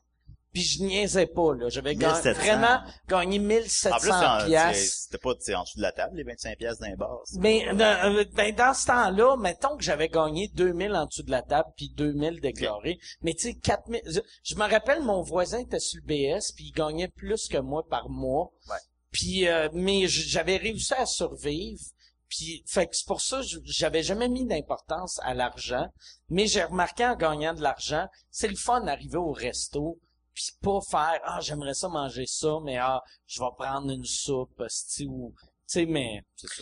Puis je niaisais pas, là, j'avais vraiment gagné 1700 piastres. C'était pas, en dessous de la table les 25 piastres d'un bar. Mais dans ce temps-là, mettons que j'avais gagné 2000 en dessous de la table puis 2000 déclarés. Okay. Mais tu sais 4000, je me rappelle mon voisin était sur le BS puis il gagnait plus que moi par mois. Ouais. Puis mais j'avais réussi à survivre. Puis fait que c'est pour ça j'avais jamais mis d'importance à l'argent, mais j'ai remarqué en gagnant de l'argent, c'est le fun d'arriver au resto. Pis pas faire, j'aimerais ça manger ça, mais je vais prendre une soupe, ou, tu sais, mais...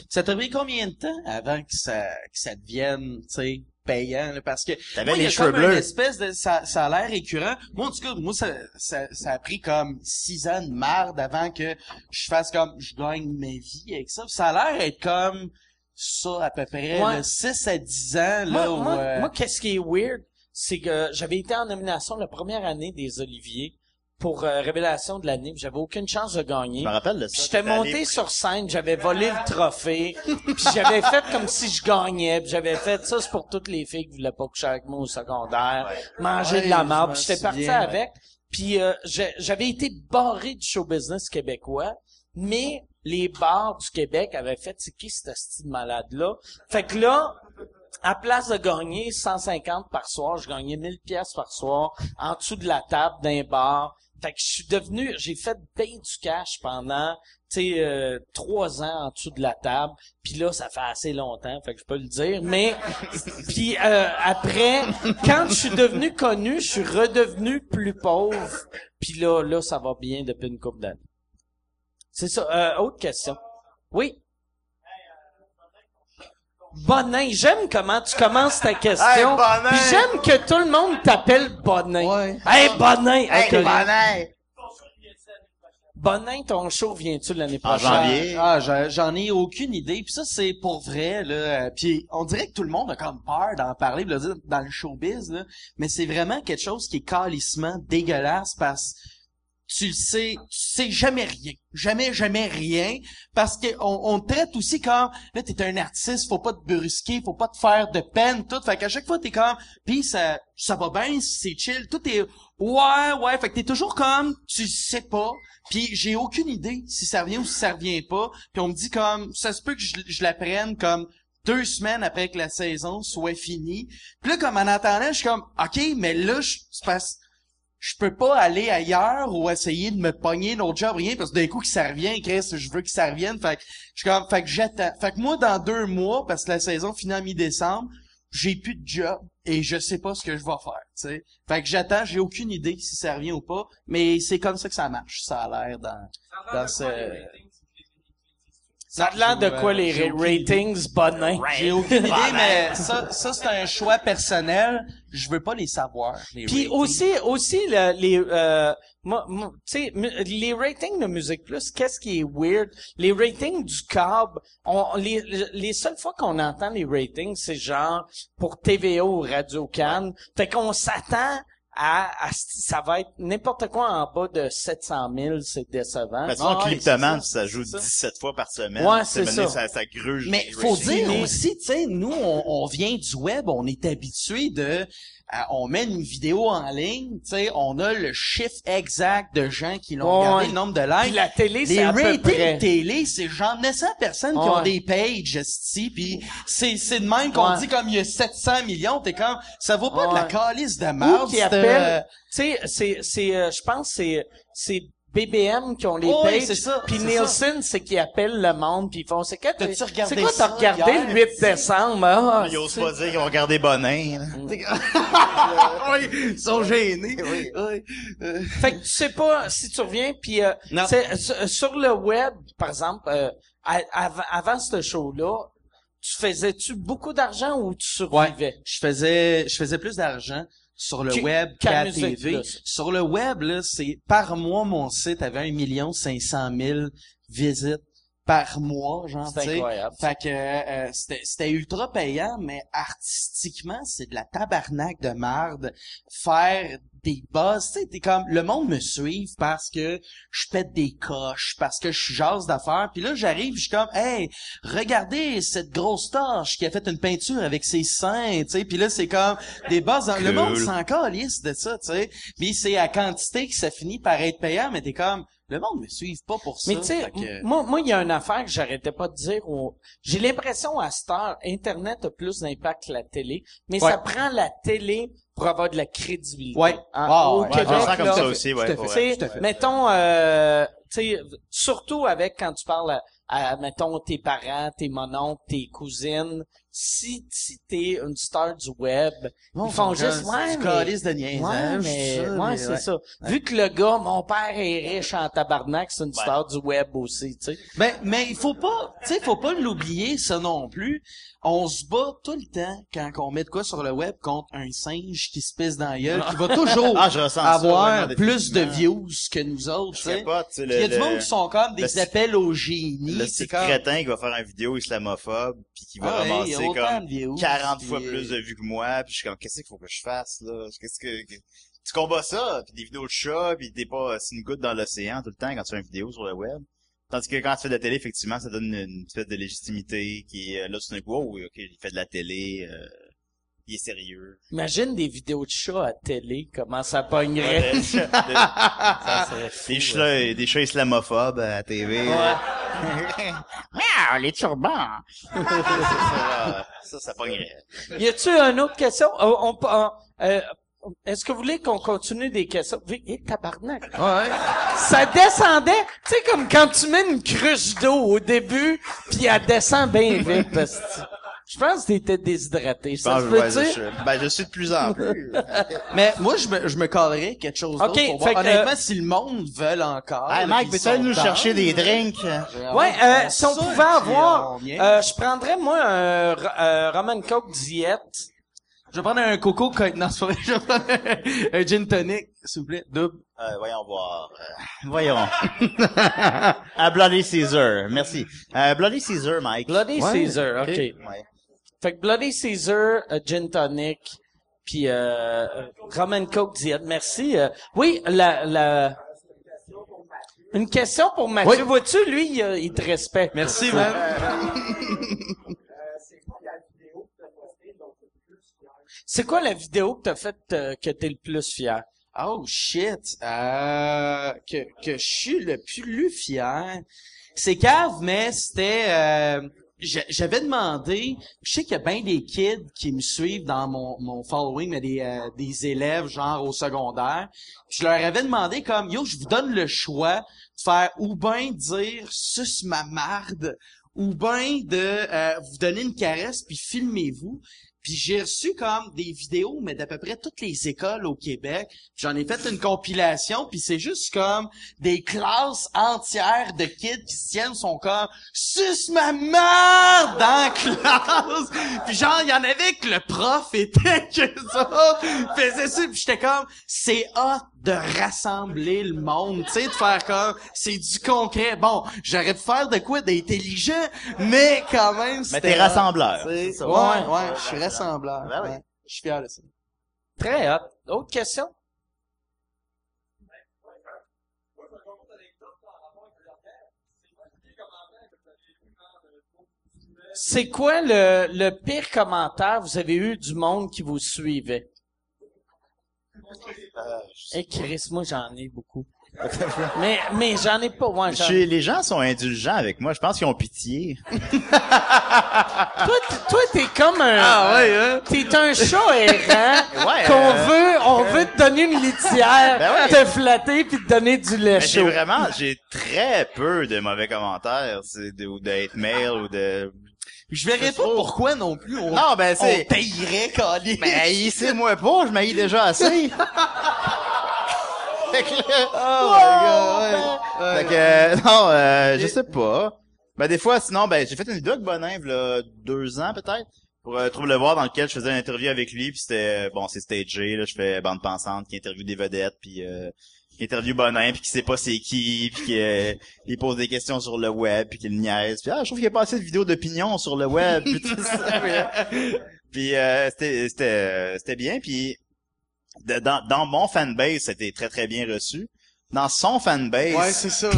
Ça t'a pris combien de temps avant que ça devienne, tu sais, payant, là, parce que... T'avais les cheveux bleus. Une espèce de, ça a l'air récurrent. Moi, en tout cas, ça a pris comme 6 ans de marde avant que je fasse comme, je gagne ma vie avec ça. Pis ça a l'air d'être comme ça, à peu près, de 6 à 10 ans, là, où, moi, qu'est-ce qui est weird? C'est que j'avais été en nomination la première année des Oliviers pour révélation de l'année, j'avais aucune chance de gagner. Je me rappelle de ça. J'étais monté sur scène, j'avais volé le trophée, puis j'avais fait comme si je gagnais, puis j'avais fait ça, c'est pour toutes les filles qui voulaient pas coucher avec moi au secondaire, manger de la marde, puis j'étais parti avec. Puis j'avais été barré du show business québécois, mais les bars du Québec avaient fait, c'est qui cet asti de malade-là? Fait que là... À place de gagner 150 par soir, je gagnais 1000 pièces par soir, en dessous de la table d'un bar. Fait que je suis devenu, j'ai fait payer du cash pendant, 3 ans en dessous de la table. Puis là, ça fait assez longtemps, fait que je peux le dire. Mais, puis après, quand je suis devenu connu, je suis redevenu plus pauvre. Puis là, ça va bien depuis une couple d'années. C'est ça. Autre question. Oui? Bonin, j'aime comment tu commences ta question. Hey, Bonin. Puis j'aime que tout le monde t'appelle Bonin. Ouais. Hey, Bonin! Hey, Bonin! Bonin, ton show vient-tu l'année prochaine? En janvier. J'en ai aucune idée. Puis ça, c'est pour vrai, là. Puis on dirait que tout le monde a comme peur d'en parler, de le dire dans le showbiz, là. Mais c'est vraiment quelque chose qui est calissement dégueulasse parce que tu sais jamais rien. Jamais rien. Parce que on traite aussi comme, là, t'es un artiste, faut pas te brusquer, faut pas te faire de peine, tout. Fait qu'à chaque fois, t'es comme, pis ça va bien, c'est chill, tout est, ouais. Fait que t'es toujours comme, tu sais pas. Pis j'ai aucune idée si ça revient ou si ça revient pas. Pis on me dit comme, ça se peut que je l'apprenne comme 2 semaines après que la saison soit finie. Pis là, comme en attendant, je suis comme, ok, mais là, je peux pas aller ailleurs ou essayer de me pogner notre job, rien, parce que d'un coup, que ça revient, je veux que ça revienne, fait que j'attends. Fait que moi, dans 2 mois, parce que la saison finit en mi-décembre, j'ai plus de job et je sais pas ce que je vais faire, tu sais. Fait que j'attends, j'ai aucune idée si ça revient ou pas, mais c'est comme ça que ça marche, ça a l'air dans ce... Ça a l'air de quoi les ratings Bonin? J'ai aucune idée, mais ça c'est un choix personnel. Je veux pas les savoir. Puis aussi tu sais, les ratings de Musique Plus, qu'est-ce qui est weird? Les ratings du câble, les seules fois qu'on entend les ratings, c'est genre pour TVA ou Radio-Can. Fait qu'on s'attend à ça va être n'importe quoi en bas de 700 000, c'est décevant. Mais sinon, Cliptoman, ça joue 17 fois par semaine. Ouais, c'est ça. Ça gruge. Mais faut dire aussi, tu sais, nous, on vient du web, on est habitué de... on met une vidéo en ligne, tu sais, on a le chiffre exact de gens qui l'ont regardé, le nombre de likes. Puis la télé, c'est à peu près. Les ratings télé, c'est genre 900 personnes qui ont des pages, puis c'est de même qu'on dit comme il y a 700 millions, t'es comme, ça vaut pas de la calice de merde. Qui appelle, tu sais, je pense c'est BBM qui ont les pages, puis Nielsen, c'est qui appelle le monde, puis ils font, c'est quoi t'as regardé hier, le 8 décembre? Ah, ils osent pas dire qu'ils ont regardé Bonin. Oui, ils sont gênés. Oui. Fait que tu sais pas si tu reviens, puis sur le web, par exemple, avant ce show-là, tu faisais-tu beaucoup d'argent ou tu survivais? Ouais, je faisais plus d'argent. Sur le web, qu'à TV. Sur le web, là, c'est, par mois, mon site avait 1 500 000 visites par mois, genre, tu sais. C'est incroyable. Fait que, c'était ultra payant, mais artistiquement, c'est de la tabarnak de marde. Faire des buzz, tu sais, t'es comme, le monde me suit parce que je pète des coches, parce que je jase d'affaires, puis là, j'arrive, je suis comme, hey, regardez cette grosse torche qui a fait une peinture avec ses seins, tu sais, puis là, c'est comme des buzz, le monde s'en calisse de ça, tu sais, puis c'est à quantité que ça finit par être payant, mais t'es comme, le monde me suit pas pour ça. Mais tu sais, moi, il y a une affaire que j'arrêtais pas de dire. J'ai l'impression à cette heure, Internet a plus d'impact que la télé, mais ça prend la télé pour avoir de la crédibilité. Ouais. Québec, je sens comme ça aussi, ouais. Mettons, tu sais, surtout avec quand tu parles à mettons, tes parents, tes mononcles, tes cousines, si t'es une star du web, ils font juste, c'est ça. Vu que le gars, mon père est riche en tabarnak, c'est une star du web aussi, tu sais. Ben, mais faut pas l'oublier, ça non plus. On se bat tout le temps quand on met de quoi sur le web contre un singe qui se pisse dans la gueule, qui va toujours avoir plus de views que nous autres, tu sais. Il y a du monde qui sont comme des appels au génie. Le petit crétin qui va faire une vidéo islamophobe puis qui va ramasser comme 40 fois plus de vues que moi, puis je suis comme, qu'est-ce qu'il faut que je fasse, là? Tu combats ça, puis des vidéos de chats, puis t'es pas une goutte dans l'océan tout le temps quand tu fais une vidéo sur le web. Tandis que quand tu fais de la télé, effectivement, ça donne une espèce de légitimité qui est, là, c'est un coup, oh, ok, il fait de la télé, il est sérieux. Imagine des vidéos de chats à télé, comment ça pognerait. Ça serait fou, des chats islamophobes à la TV. Wow, les turbans. Ça pognerait. Y a-tu une autre question? Est-ce que vous voulez qu'on continue des questions? Tabarnak! Ouais. Ça descendait, tu sais, comme quand tu mets une cruche d'eau au début, puis elle descend bien vite. Je pense que t'étais déshydraté. Ça se peut dire? Ben, je suis de plus en plus. Mais moi, je me calerais quelque chose d'autre. Okay, honnêtement, si le monde veut encore. Hey, Mike, peut-être nous chercher des drinks. Ouais, si on pouvait avoir, je prendrais, moi, un, Roman Coke diète. Je vais prendre un coco, non, c'est pas vrai, je vais prendre un gin tonic, s'il vous plaît, double. Voyons voir. Voyons. À Bloody Caesar, merci. Bloody Caesar, Mike. Bloody Caesar, ok. Ouais. Fait que Bloody Caesar, gin tonic, puis Roman Coke diète. Merci. Oui, une question pour Mathieu. Oui. Vois-tu, lui, il te respecte. Merci, man. C'est quoi la vidéo que t'as faite que t'es le plus fier? Oh shit! Que je suis le plus fier. C'est cave, mais c'était... j'avais demandé, je sais qu'il y a bien des kids qui me suivent dans mon following, mais des élèves genre au secondaire. Je leur avais demandé comme, yo, je vous donne le choix de faire ou bien dire « suce ma marde » ou bien de vous donner une caresse puis filmez-vous. Puis j'ai reçu comme des vidéos, mais d'à peu près toutes les écoles au Québec. J'en ai fait une compilation, puis c'est juste comme des classes entières de kids qui se tiennent, sont comme « Suce ma merde dans classe! » Puis genre, il y en avait que le prof était que ça. Faisait ça, puis j'étais comme « C'est hot de rassembler le monde, tu sais, de faire comme « C'est du concret. » Bon, j'aurais pu faire de quoi d'intelligent, mais quand même, c'était... Mais t'es rassembleur. Ouais, ouais, je suis rassembleur. Ben oui. Ouais. Je suis fier de ça. Très hot. Autre question? C'est quoi le pire commentaire vous avez eu du monde qui vous suivait? Hey Chris, moi j'en ai beaucoup. mais j'en ai pas. Ouais, les gens sont indulgents avec moi. Je pense qu'ils ont pitié. Toi, t'es comme un... Ah ouais, hein? T'es un chat errant qu'on veut te donner une litière, ben ouais, te flatter puis te donner du lait chaud. J'ai très peu de mauvais commentaires, ou d'hate mail, ou de... Je verrais pas pourquoi non plus. Non, ben c'est... On t'haïrait, Colin. Mais haïssez-moi pas, je m'haïs déjà assez. Fait que là... Oh my God, ouais. Fait que... non, je sais pas. Ben des fois, sinon, ben j'ai fait une vidéo avec Bonin, là, 2 ans peut-être, pour Trouble le Voir, dans lequel je faisais une interview avec lui, puis c'était... Bon, c'est stagé, là, je fais bande pensante qui interviewe des vedettes, puis... qui interview Bonin, puis qui sait pas c'est qui, puis qui pose des questions sur le web, puis qu'il niaise, puis je trouve qu'il y a pas assez de vidéos d'opinion sur le web, puis tout ça. Puis c'était bien, puis dans mon fanbase, c'était très très bien reçu. Dans son fanbase, ouais, c'est ça.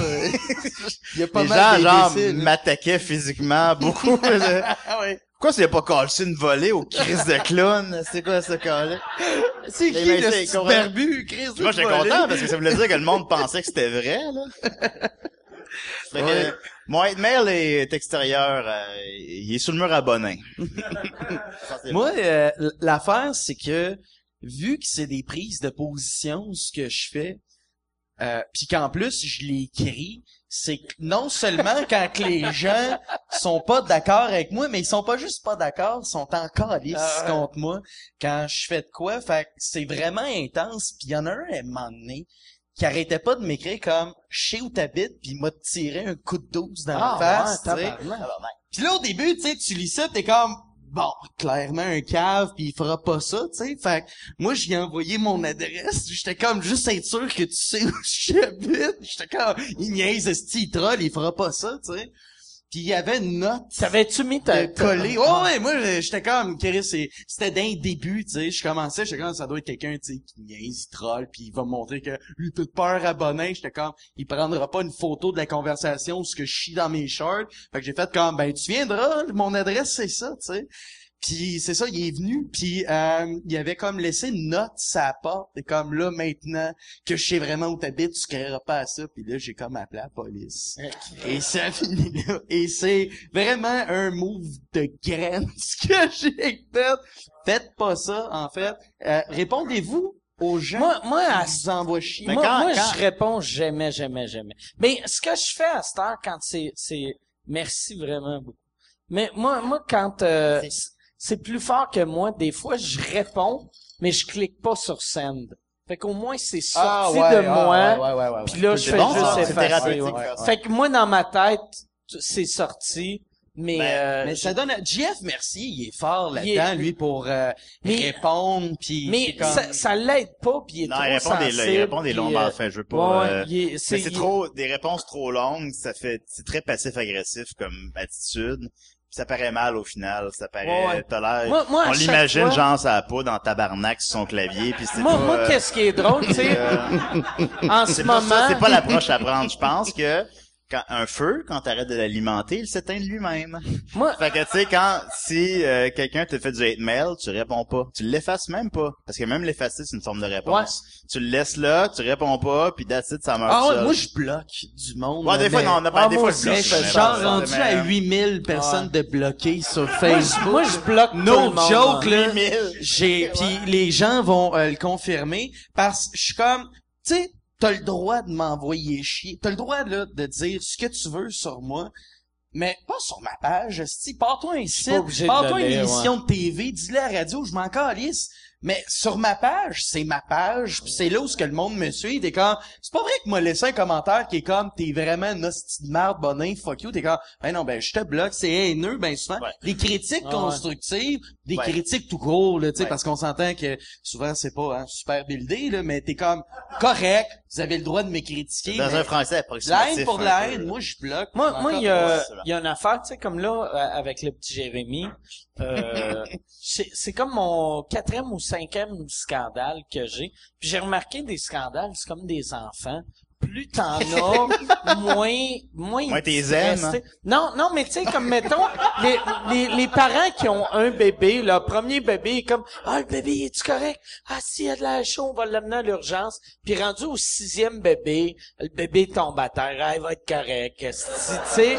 Il y a pas les mal gens genre m'attaquaient physiquement beaucoup. Ouais. Pourquoi tu n'as pas calcé une volée au Chris de clown? C'est quoi ce cas-là? C'est qui le superbu, Chris de clown? Moi, j'étais content parce que ça voulait dire que le monde pensait que c'était vrai, là. Fait que, mon hate mail est extérieur, il est sous le mur à Bonin. Moi, l'affaire, c'est que, vu que c'est des prises de position, ce que je fais, puis qu'en plus, je l'écris, c'est que non seulement quand que les gens sont pas d'accord avec moi, mais ils sont pas juste pas d'accord, ils sont encore lisses contre moi quand je fais de quoi. Fait que c'est vraiment intense. Puis il y en a un à un moment donné qui arrêtait pas de m'écrire comme « Je sais où t'habites » puis il m'a tiré un coup de 12 dans la face. Puis là, au début, tu sais, tu lis ça, t'es comme... Bon, clairement un cave, pis il fera pas ça, tu sais. Fait que moi, j'y ai envoyé mon adresse. J'étais comme juste être sûr que tu sais où j'habite. J'étais comme, il niaise, il troll, il fera pas ça, tu sais. Pis il y avait une note. T'avais-tu mis ta collée? Oh, ouais, moi, j'étais comme, c'était d'un début, tu sais. Je commençais, j'étais comme, ça doit être quelqu'un, tu sais, qui niaise, il troll, pis il va me montrer que lui, toute peur à Bonin. J'étais comme, il prendra pas une photo de la conversation, ce que je chie dans mes shorts. Fait que j'ai fait comme, ben, tu viendras, mon adresse, c'est ça, tu sais. Pis c'est ça, il est venu, pis il avait comme laissé une note sa porte, et comme là, maintenant, que je sais vraiment où t'habites, tu créeras pas à ça, pis là, j'ai comme appelé la police. Okay. Et ça finit là. Et c'est vraiment un move de graine, ce que j'ai fait. Faites pas ça, en fait. Répondez-vous aux gens moi qui vous envoient chier. Moi, je réponds jamais. Mais ce que je fais à cette heure, quand c'est... Merci vraiment beaucoup. Mais moi quand... C'est plus fort que moi. Des fois, je réponds, mais je clique pas sur send. Fait qu'au moins, c'est sorti de moi. Puis là, je fais juste effacer. Fait que moi, dans ma tête, c'est sorti. Mais ça donne... JF, merci, il est fort là-dedans, lui, pour répondre. Puis mais comme... ça l'aide pas, puis il est non, trop il répond sensible. Il répond des longues, enfin, je veux pas... c'est trop... Des réponses trop longues, ça fait... C'est très passif-agressif comme attitude. Ça paraît mal au final, ça paraît tolère. Moi, on l'imagine fois... genre ça a pas dans tabarnak sur son clavier puis c'est pas... Moi qu'est-ce qui est drôle, tu sais. En ce moment, c'est pas l'approche à prendre, je pense que quand un feu, quand t'arrêtes de l'alimenter, il s'éteint de lui-même. Moi... Fait que tu sais, quand si quelqu'un te fait du hate mail, tu réponds pas. Tu l'effaces même pas. Parce que même l'effacer, c'est une forme de réponse. Ouais. Tu le laisses là, tu réponds pas, pis that's it, ça meurt seul. Moi je bloque du monde. Ouais, des fois, non, on a pas des fois je bloque. Genre rendu à 8000 personnes de bloquer sur Facebook. Moi, je bloque no joke, là. 8000. Pis les gens vont le confirmer, parce que je suis comme, tu sais, t'as le droit de m'envoyer chier. T'as le droit, là, de dire ce que tu veux sur moi. Mais pas sur ma page, si pars-toi un site, pars-toi une émission de TV, dis-le à la radio, je m'en calisse. Mais sur ma page, pis c'est là où ce que le monde me suit, t'es comme, c'est pas vrai que m'a laissé un commentaire qui est comme, t'es vraiment une hostie de marde, Bonin, fuck you, t'es comme, ben non, ben je te bloque, c'est haineux, ben souvent, ouais. Des critiques constructives, des critiques tout court, là, tu sais, parce qu'on s'entend que souvent c'est pas, hein, super buildé, là, mais t'es comme, correct, vous avez le droit de me critiquer. Dans un français approximatif. L'aide pour la haine, moi je bloque. Moi, il y a une affaire, tu sais, comme là, avec le petit Jérémy, c'est comme mon 4e ou 5e scandale que j'ai. Puis j'ai remarqué des scandales, c'est comme des enfants. Plus t'en as, moins t'es aimes. Hein? Non, mais tu sais, comme mettons, les parents qui ont un bébé, leur premier bébé est comme, le bébé, est-tu correct? S'il y a de la chaud, on va l'amener à l'urgence. Puis rendu au 6e bébé, le bébé tombe à terre, il va être correct. Tu sais.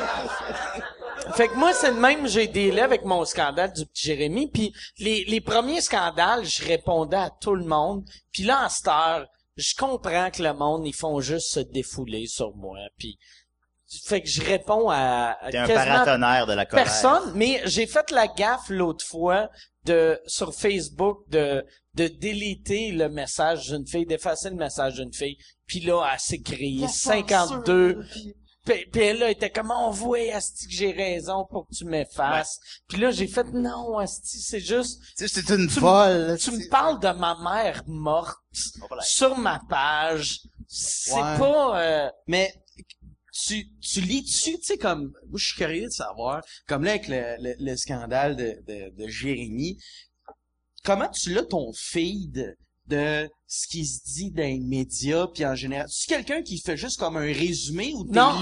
Fait que moi, c'est le même, j'ai délai avec mon scandale du petit Jérémy. Puis les premiers scandales, je répondais à tout le monde. Puis là, en cette heure, je comprends que le monde, ils font juste se défouler sur moi. Puis fait que je réponds à t'es un paratonnerre de la colère. Personne, mais j'ai fait la gaffe l'autre fois sur Facebook de déliter le message d'une fille, d'effacer le message d'une fille. Puis là, elle s'est créée 52... Puis elle là, était comme, on voit, asti, que j'ai raison pour que tu m'effaces. Puis là, j'ai fait, non, asti, c'est juste... C'est une folle. Tu me parles de ma mère morte sur ma page. C'est pas... Mais tu lis-tu, tu sais, comme... Moi, je suis curieux de savoir, comme là, avec le scandale de Jérémy, comment tu l'as ton feed de ce qui se dit dans les médias puis en général? C'est quelqu'un qui fait juste comme un résumé ou t'as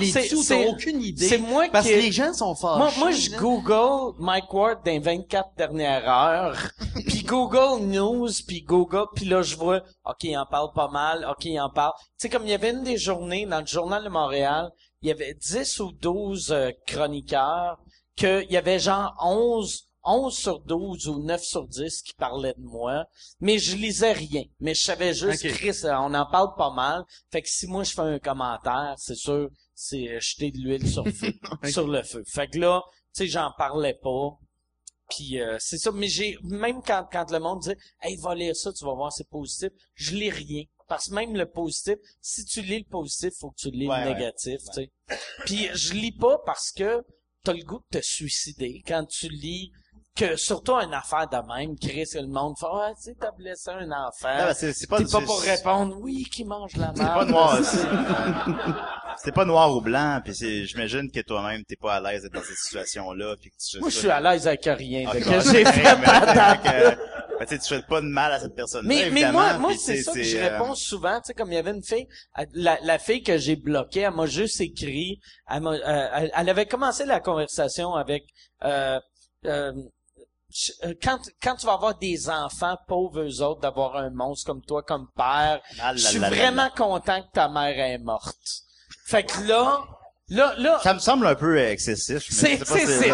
aucune idée? C'est moi parce que les gens sont fâchés. Moi je Google Mike Ward dans les 24 dernières heures, puis Google News, puis Google, puis là je vois OK, il en parle pas mal, OK, il en parle. Tu sais, comme il y avait une des journées dans le Journal de Montréal, il y avait 10 ou 12 chroniqueurs que il y avait genre 11 sur 12 ou 9 sur 10 qui parlaient de moi, mais je lisais rien. Mais je savais juste, Chris, on en parle pas mal, fait que si moi je fais un commentaire, c'est sûr, c'est jeter de l'huile sur le feu. Fait que là, tu sais, j'en parlais pas, puis c'est ça. Mais j'ai même quand le monde dit « Hey, va lire ça, tu vas voir, c'est positif », je lis rien. Parce que même le positif, si tu lis le positif, faut que tu lis le négatif, tu sais. Puis je lis pas parce que t'as le goût de te suicider quand tu lis... Que surtout une affaire de même, Chris, le monde fait « Ah, tu sais, t'as blessé un enfant. » C'est pas pour répondre « Oui, qui mange la merde. » C'est pas noir. C'est pas noir ou blanc. Puis j'imagine que toi-même, t'es pas à l'aise d'être dans cette situation-là. Puis que tu moi, je suis à l'aise avec rien. Okay, que j'ai fait tu fais pas de mal à cette personne-là, mais moi c'est ça que je réponds souvent. Tu sais, comme il y avait une fille, la fille que j'ai bloquée, elle m'a juste écrit. Elle avait commencé la conversation avec... Quand tu vas avoir des enfants, pauvres eux autres, d'avoir un monstre comme toi, comme père, je suis vraiment content que ta mère est morte. Fait que là... Ça me semble un peu excessif, mais c'est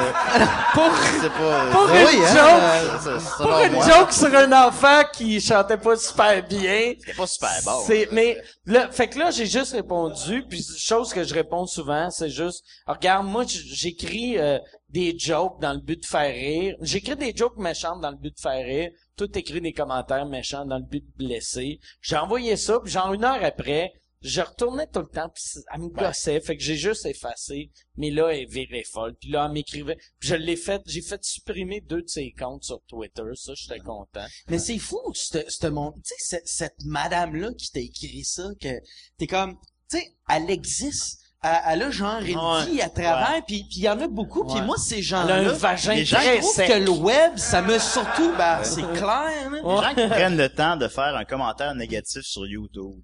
pour une joke sur un enfant qui chantait pas super bien. C'était pas super bon. Mais, là, fait que là, j'ai juste répondu, puis chose que je réponds souvent, c'est juste, regarde, moi, j'écris, des jokes dans le but de faire rire. J'écris des jokes méchantes dans le but de faire rire. Tout écrit des commentaires méchants dans le but de blesser. J'ai envoyé ça, puis genre une heure après, je retournais tout le temps, puis elle me gossait. Fait que j'ai juste effacé. Mais là, elle virait folle. Puis là, elle m'écrivait. Puis je l'ai fait, j'ai fait supprimer 2 de ses comptes sur Twitter. Ça, j'étais content. Mais c'est fou, ce monde. Tu sais, cette madame-là qui t'a écrit ça, que t'es comme, tu sais, elle existe. Elle a genre une vie à travers, puis il y en a beaucoup, puis moi ces gens-là, un vagin très sec. Que le web, ça me surtout, c'est clair. Hein? Les gens qui prennent le temps de faire un commentaire négatif sur YouTube.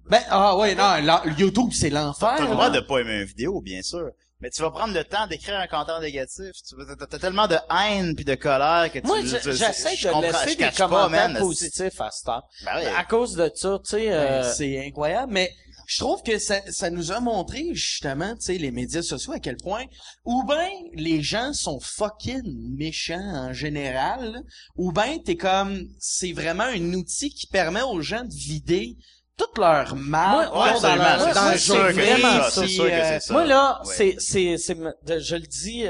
YouTube c'est l'enfer. T'as le droit de pas aimer une vidéo, bien sûr. Mais tu vas prendre le temps d'écrire un commentaire négatif. T'as tellement de haine puis de colère que tu... Moi, j'essaie de laisser des commentaires positifs à ce temps. À cause de ça, tu sais... C'est incroyable, mais... Je trouve que ça nous a montré, justement, tu sais, les médias sociaux, à quel point, ou ben, les gens sont fucking méchants en général, ou ben, t'es comme, c'est vraiment un outil qui permet aux gens de vider toute leur mal dans c'est vraiment ça. Moi là, je le dis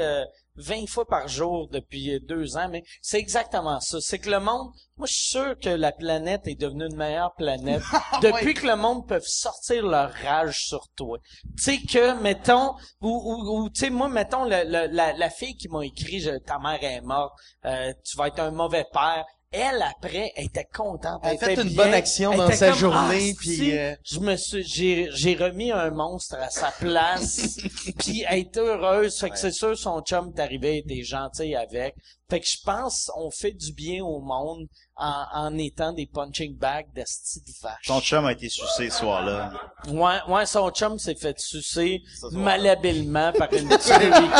20 fois par jour depuis 2 ans, mais c'est exactement ça. C'est que le monde, moi je suis sûr que la planète est devenue une meilleure planète depuis que le monde peut sortir leur rage sur toi. Tu sais que, mettons, ou tu sais, moi, mettons, la fille qui m'a écrit « Ta mère est morte, tu vas être un mauvais père », elle, après, elle était contente. Elle a fait une bonne action dans sa journée, puis j'ai remis un monstre à sa place, puis elle est heureuse. Fait que c'est sûr, son chum est arrivé, elle était gentille avec. Fait que je pense, on fait du bien au monde en étant des punching bags de style vache. Son chum a été sucé ce soir-là. Ouais, son chum s'est fait sucer malhabilement par une tuerie.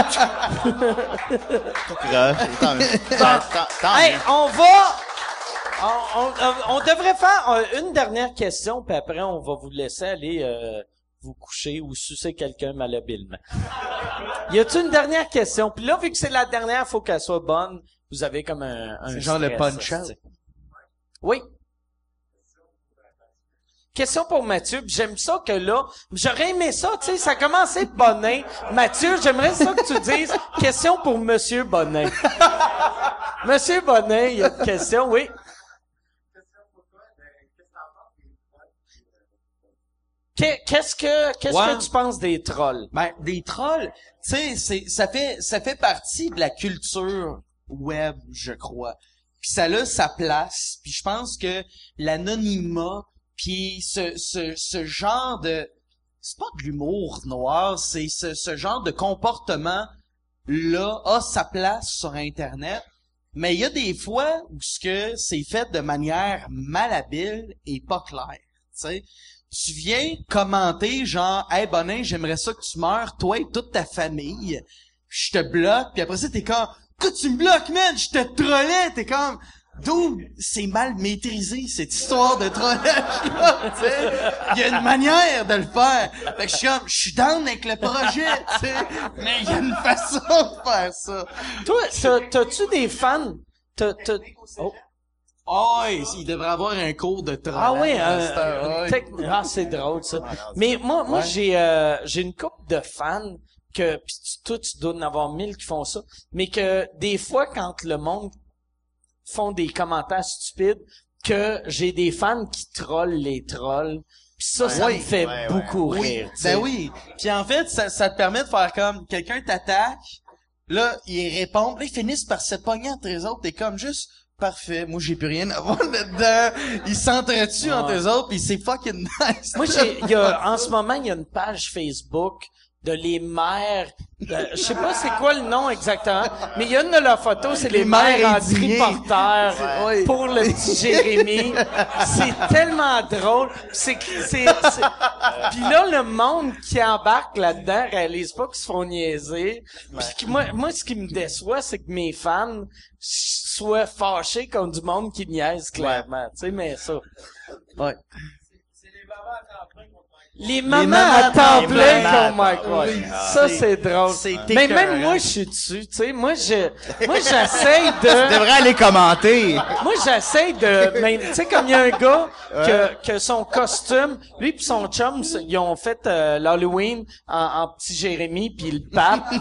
Pas grave. Tant hey, on va... On devrait faire une dernière question, puis après, on va vous laisser aller vous coucher ou sucer quelqu'un malhabilement. Y a-tu une dernière question? Puis là, vu que c'est la dernière, faut qu'elle soit bonne. Vous avez comme un genre de punch-out. Oui. Question pour Mathieu, pis j'aime ça que là, j'aurais aimé ça, tu sais, ça commençait Bonin. Mathieu, j'aimerais ça que tu dises, question pour Monsieur Bonin. Monsieur Bonin, il y a une question, oui. Qu'est-ce que tu penses des trolls? Ben, des trolls, tu sais, ça fait partie de la culture web, je crois. Puis ça a sa place, puis je pense que l'anonymat, puis ce genre de... C'est pas de l'humour noir, c'est ce genre de comportement-là a sa place sur Internet, mais il y a des fois où ce que c'est fait de manière malhabile et pas claire, tu sais. Tu viens commenter genre « Hey Bonin, j'aimerais ça que tu meurs, toi et toute ta famille. » Je te bloque, puis après ça, t'es comme « Pourquoi tu me bloques, man? Je te trollais! » T'es comme « D'où c'est mal maîtrisé, cette histoire de trollage-là, tu sais. Il y a une manière de le faire. » Fait que je suis comme « Je suis down avec le projet, tu sais. » Mais il y a une façon de faire ça. Toi, t'as-tu des fans? Oh, il devrait avoir un cours de troll. Ah oui, c'est drôle ça. Mais moi j'ai une couple de fans que pis toi tu dois en avoir 1000 qui font ça, mais que des fois quand le monde font des commentaires stupides, que j'ai des fans qui trollent les trolls. Pis ça me fait beaucoup rire. Ben oui. Puis en fait, ça te permet de faire comme quelqu'un t'attaque, là ils répondent, là ils finissent par se pogner entre les autres, t'es comme juste parfait, moi j'ai plus rien à voir là-dedans. Ils s'entretuent entre eux autres, pis c'est fucking nice. Moi en ce moment, il y a une page Facebook de les mères, je sais pas c'est quoi le nom exactement, mais il y a une de leurs photos, c'est les mères en triporteur pour le petit Jérémy. C'est tellement drôle. Puis là, le monde qui embarque là-dedans réalise pas qu'ils se font niaiser. Puis moi, ce qui me déçoit, c'est que mes fans soit fâché contre du monde qui niaise, clairement. Tu sais, mais ça. Ouais. C'est les mamans à temps plein contre Mike Ward. Les mamans à temps plein contre Mike Ward. Ça, c'est drôle. Mais même moi, je suis dessus. Tu sais, moi, j'essaye de... Tu devrais aller commenter. Moi, j'essaye de... Tu sais, comme il y a un gars que son costume... Lui pis son chum, ils ont fait l'Halloween en petit Jérémy pis le pape. Pis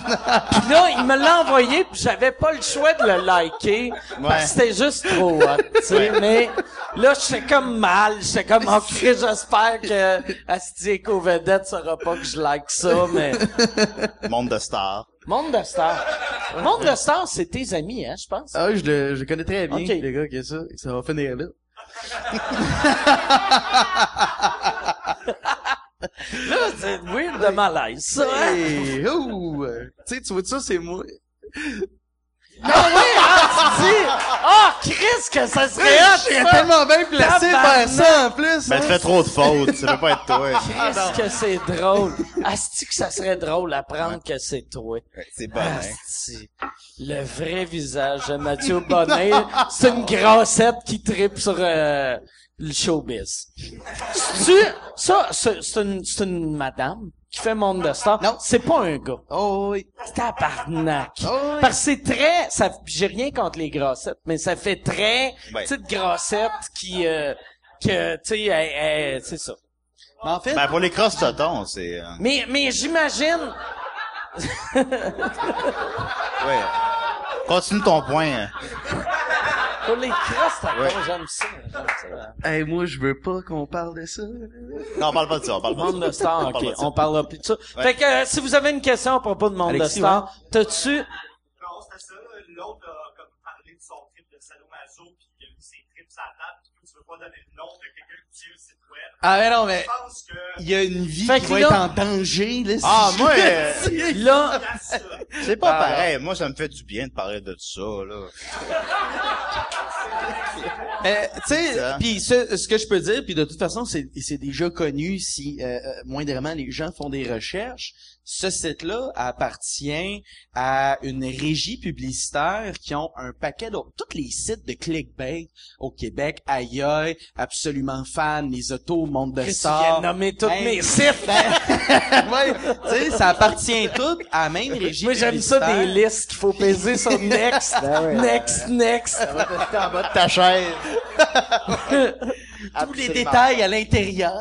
là, il me l'a envoyé pis j'avais pas le choix de le liker. Parce que c'était juste trop hot, tu sais. Mais là, j'étais comme mal. J'étais comme, oh, j'espère que Asti Éco-Vedette saura pas que je like ça, mais... Monde de Stars, c'est tes amis, hein, je pense. Ah oui, je le connais très bien, les gars, qui ça va finir là. Là, c'est weird de malaise, ça, hein? Tu vois ça, c'est moi. Tu dis, Chris, que ça serait hot, je serais tellement bien placé par ça, en plus. Ben, tu fais trop de fautes, ça peut pas être toi. Chris, que c'est drôle. Asti, que ça serait drôle à prendre que c'est toi. C'est Bonin. Asti, le vrai visage de Matthieu Bonin, c'est une grossette qui tripe sur le showbiz. C'est une madame qui fait Monde de Stars. Non, c'est pas un gars. Oh oui. Tabarnak. Oh oui. Parce que c'est très... J'ai rien contre les grossettes, mais ça fait très petite grossette qui... tu sais, c'est ça. Mais en fait, ben pour les cross-totons, c'est... Mais j'imagine... Oui. Continue ton point. Pour les cross-totons, ouais. J'aime ça. Hey, moi, je veux pas qu'on parle de ça. Non, on parle pas de ça. On parle pas de Monde de Stars, OK. On parlera plus de ça. Ouais. Fait que si vous avez une question à propos de Monde de Stars, ouais. T'as-tu... Non, c'était ça. L'autre a comme parlé de son trip de Salomazo, puis il a mis ses trips à la table. Tu veux pas donner le nom de quelqu'un qui tient le site web. Ah, mais non, mais. Je pense que... Il y a une vie fait qui va être en danger, là. Ah, moi, là. C'est pas pareil. Moi, ça me fait du bien de parler de ça, là. Tu sais, puis ce que je peux dire, puis de toute façon, c'est déjà connu si, moindrement, les gens font des recherches. Ce site-là appartient à une régie publicitaire qui ont un paquet de tous les sites de clickbait au Québec, aïe, absolument fan, les autos, Monde de Stars. Tu viens de nommer tous mes sites. Ouais, tu sais, ça appartient tout à la même régie. Moi, j'aime ça des listes qu'il faut peser sur next, next, next. Ça va rester en bas de ta chaise. Tous absolument. Les détails à l'intérieur,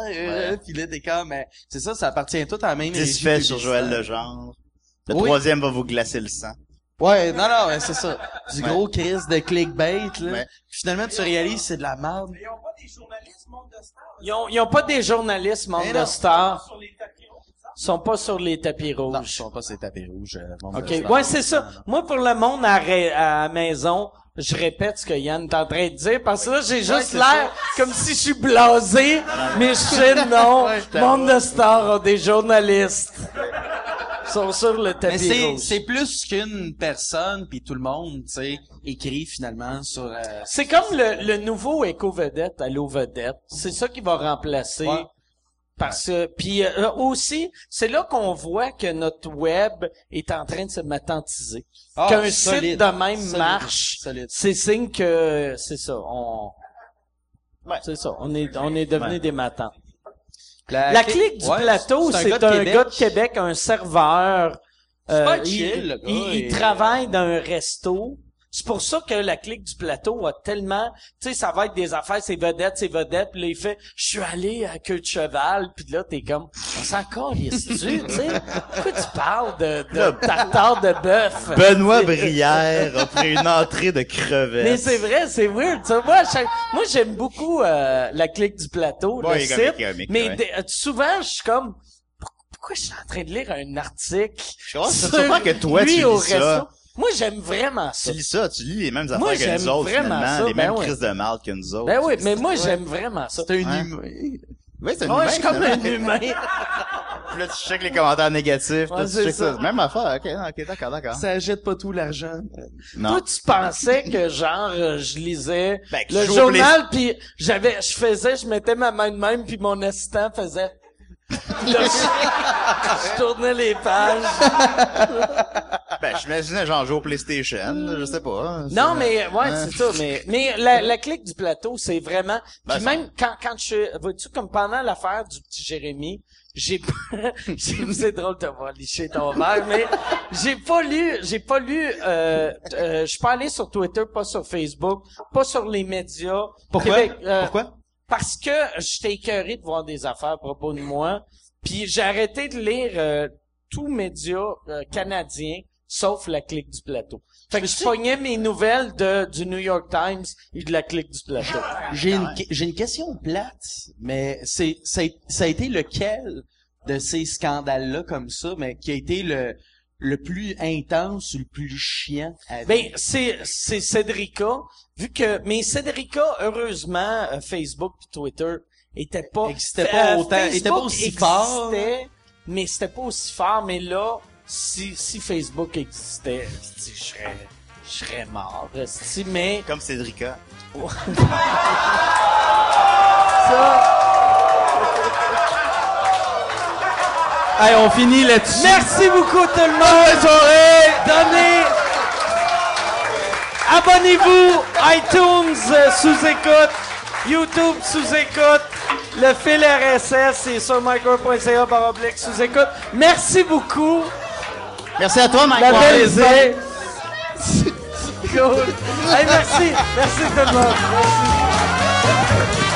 puis là, t'es comme, c'est ça, ça appartient tout à la même régie. Fait sur Joël Legendre. Le troisième va vous glacer le sang. Ouais, non, non, ouais, c'est ça. Du gros crise de clickbait, là. Ouais. Finalement, tu réalises, c'est de la merde. Mais ils ont pas des journalistes Monde de Stars. Ils ont pas des journalistes Monde de Stars. Ils sont pas sur les tapis rouges. Non, ils sont pas sur les tapis rouges. OK, ouais, c'est ça. Moi, pour le monde à la maison, je répète ce que Yann est en train de dire, parce que là, j'ai juste l'air comme si je suis blasé, mais je sais non, Monde de Stars a des journalistes. Ils sont sur le tapis rouge. C'est plus qu'une personne, puis tout le monde, tu sais, écrit finalement sur... C'est comme le nouveau éco-vedette à l'eau-vedette. C'est ça qui va remplacer... Ouais. Parce que puis aussi, c'est là qu'on voit que notre web est en train de se matantiser. Oh, qu'un site de même marche, c'est signe que c'est ça. C'est ça. On est devenu des matants. La clique du plateau, c'est un gars de Québec, un serveur. C'est pas chill, le gars, il travaille dans un resto. C'est pour ça que la clique du plateau a tellement... Tu sais, ça va être des affaires, c'est vedette, pis là, il fait « Je suis allé à queue de cheval », pis là, t'es comme « On s'en calisse-tu, tu sais? Pourquoi tu parles de tartare de bœuf? » Benoît Brière a pris une entrée de crevettes. Mais c'est vrai, c'est weird, tu vois. Moi, j'aime beaucoup la clique du plateau, bon, le site, mais souvent, je suis comme... Pourquoi je suis en train de lire un article? Je crois que c'est sûrement que toi, tu lis ça. Moi, j'aime vraiment ça. Tu lis ça, tu lis les mêmes affaires que nous autres, finalement, les mêmes crises de marde que nous autres. Ben oui, mais moi, j'aime vraiment ça. C'est un humain. Oui, c'est un humain. Moi, je suis comme un humain. Puis là, tu checkes les commentaires négatifs. Ouais, tu checkes ça. Même affaire, OK, d'accord. Ça jette pas tout l'argent. Non. Toi, tu pensais que, genre, je lisais le journal, puis je mettais ma main de même, puis mon assistant faisait... Je tournais les pages. Ben, j'imaginais genre jouer au PlayStation, je sais pas. Non, mais, c'est ça, mais la clique du plateau, c'est vraiment, puis même quand vois-tu, comme pendant l'affaire du petit Jérémy, c'est drôle de voir licher ton verre, mais j'ai pas lu, je suis pas allé sur Twitter, pas sur Facebook, pas sur les médias. Pourquoi? Pourquoi? Parce que j'étais écœuré de voir des affaires à propos de moi, puis j'ai arrêté de lire tous médias canadiens, sauf la clique du plateau. Fait que je pognais mes nouvelles du New York Times et de la clique du plateau. J'ai une question plate, mais ça a été lequel de ces scandales-là comme ça, mais qui a été le plus intense, le plus chiant à vivre? Ben, c'est Cédrica. Mais Cédrica, heureusement, Facebook et Twitter étaient pas... Existait pas autant. Facebook était pas aussi fort. Mais c'était pas aussi fort. Mais là, si Facebook existait, je serais mort. Mais... Comme Cédrica. Ça... Allez, on finit là-dessus. Merci beaucoup tout le monde. Bonne soirée. Donnez. Abonnez-vous. iTunes sous-écoute. YouTube sous-écoute. Le fil RSS, c'est sur micro.ca/sous-écoute. Merci beaucoup. Merci à toi, Mike. La belle idée. Cool. Allez, merci. Merci tout le monde. Merci.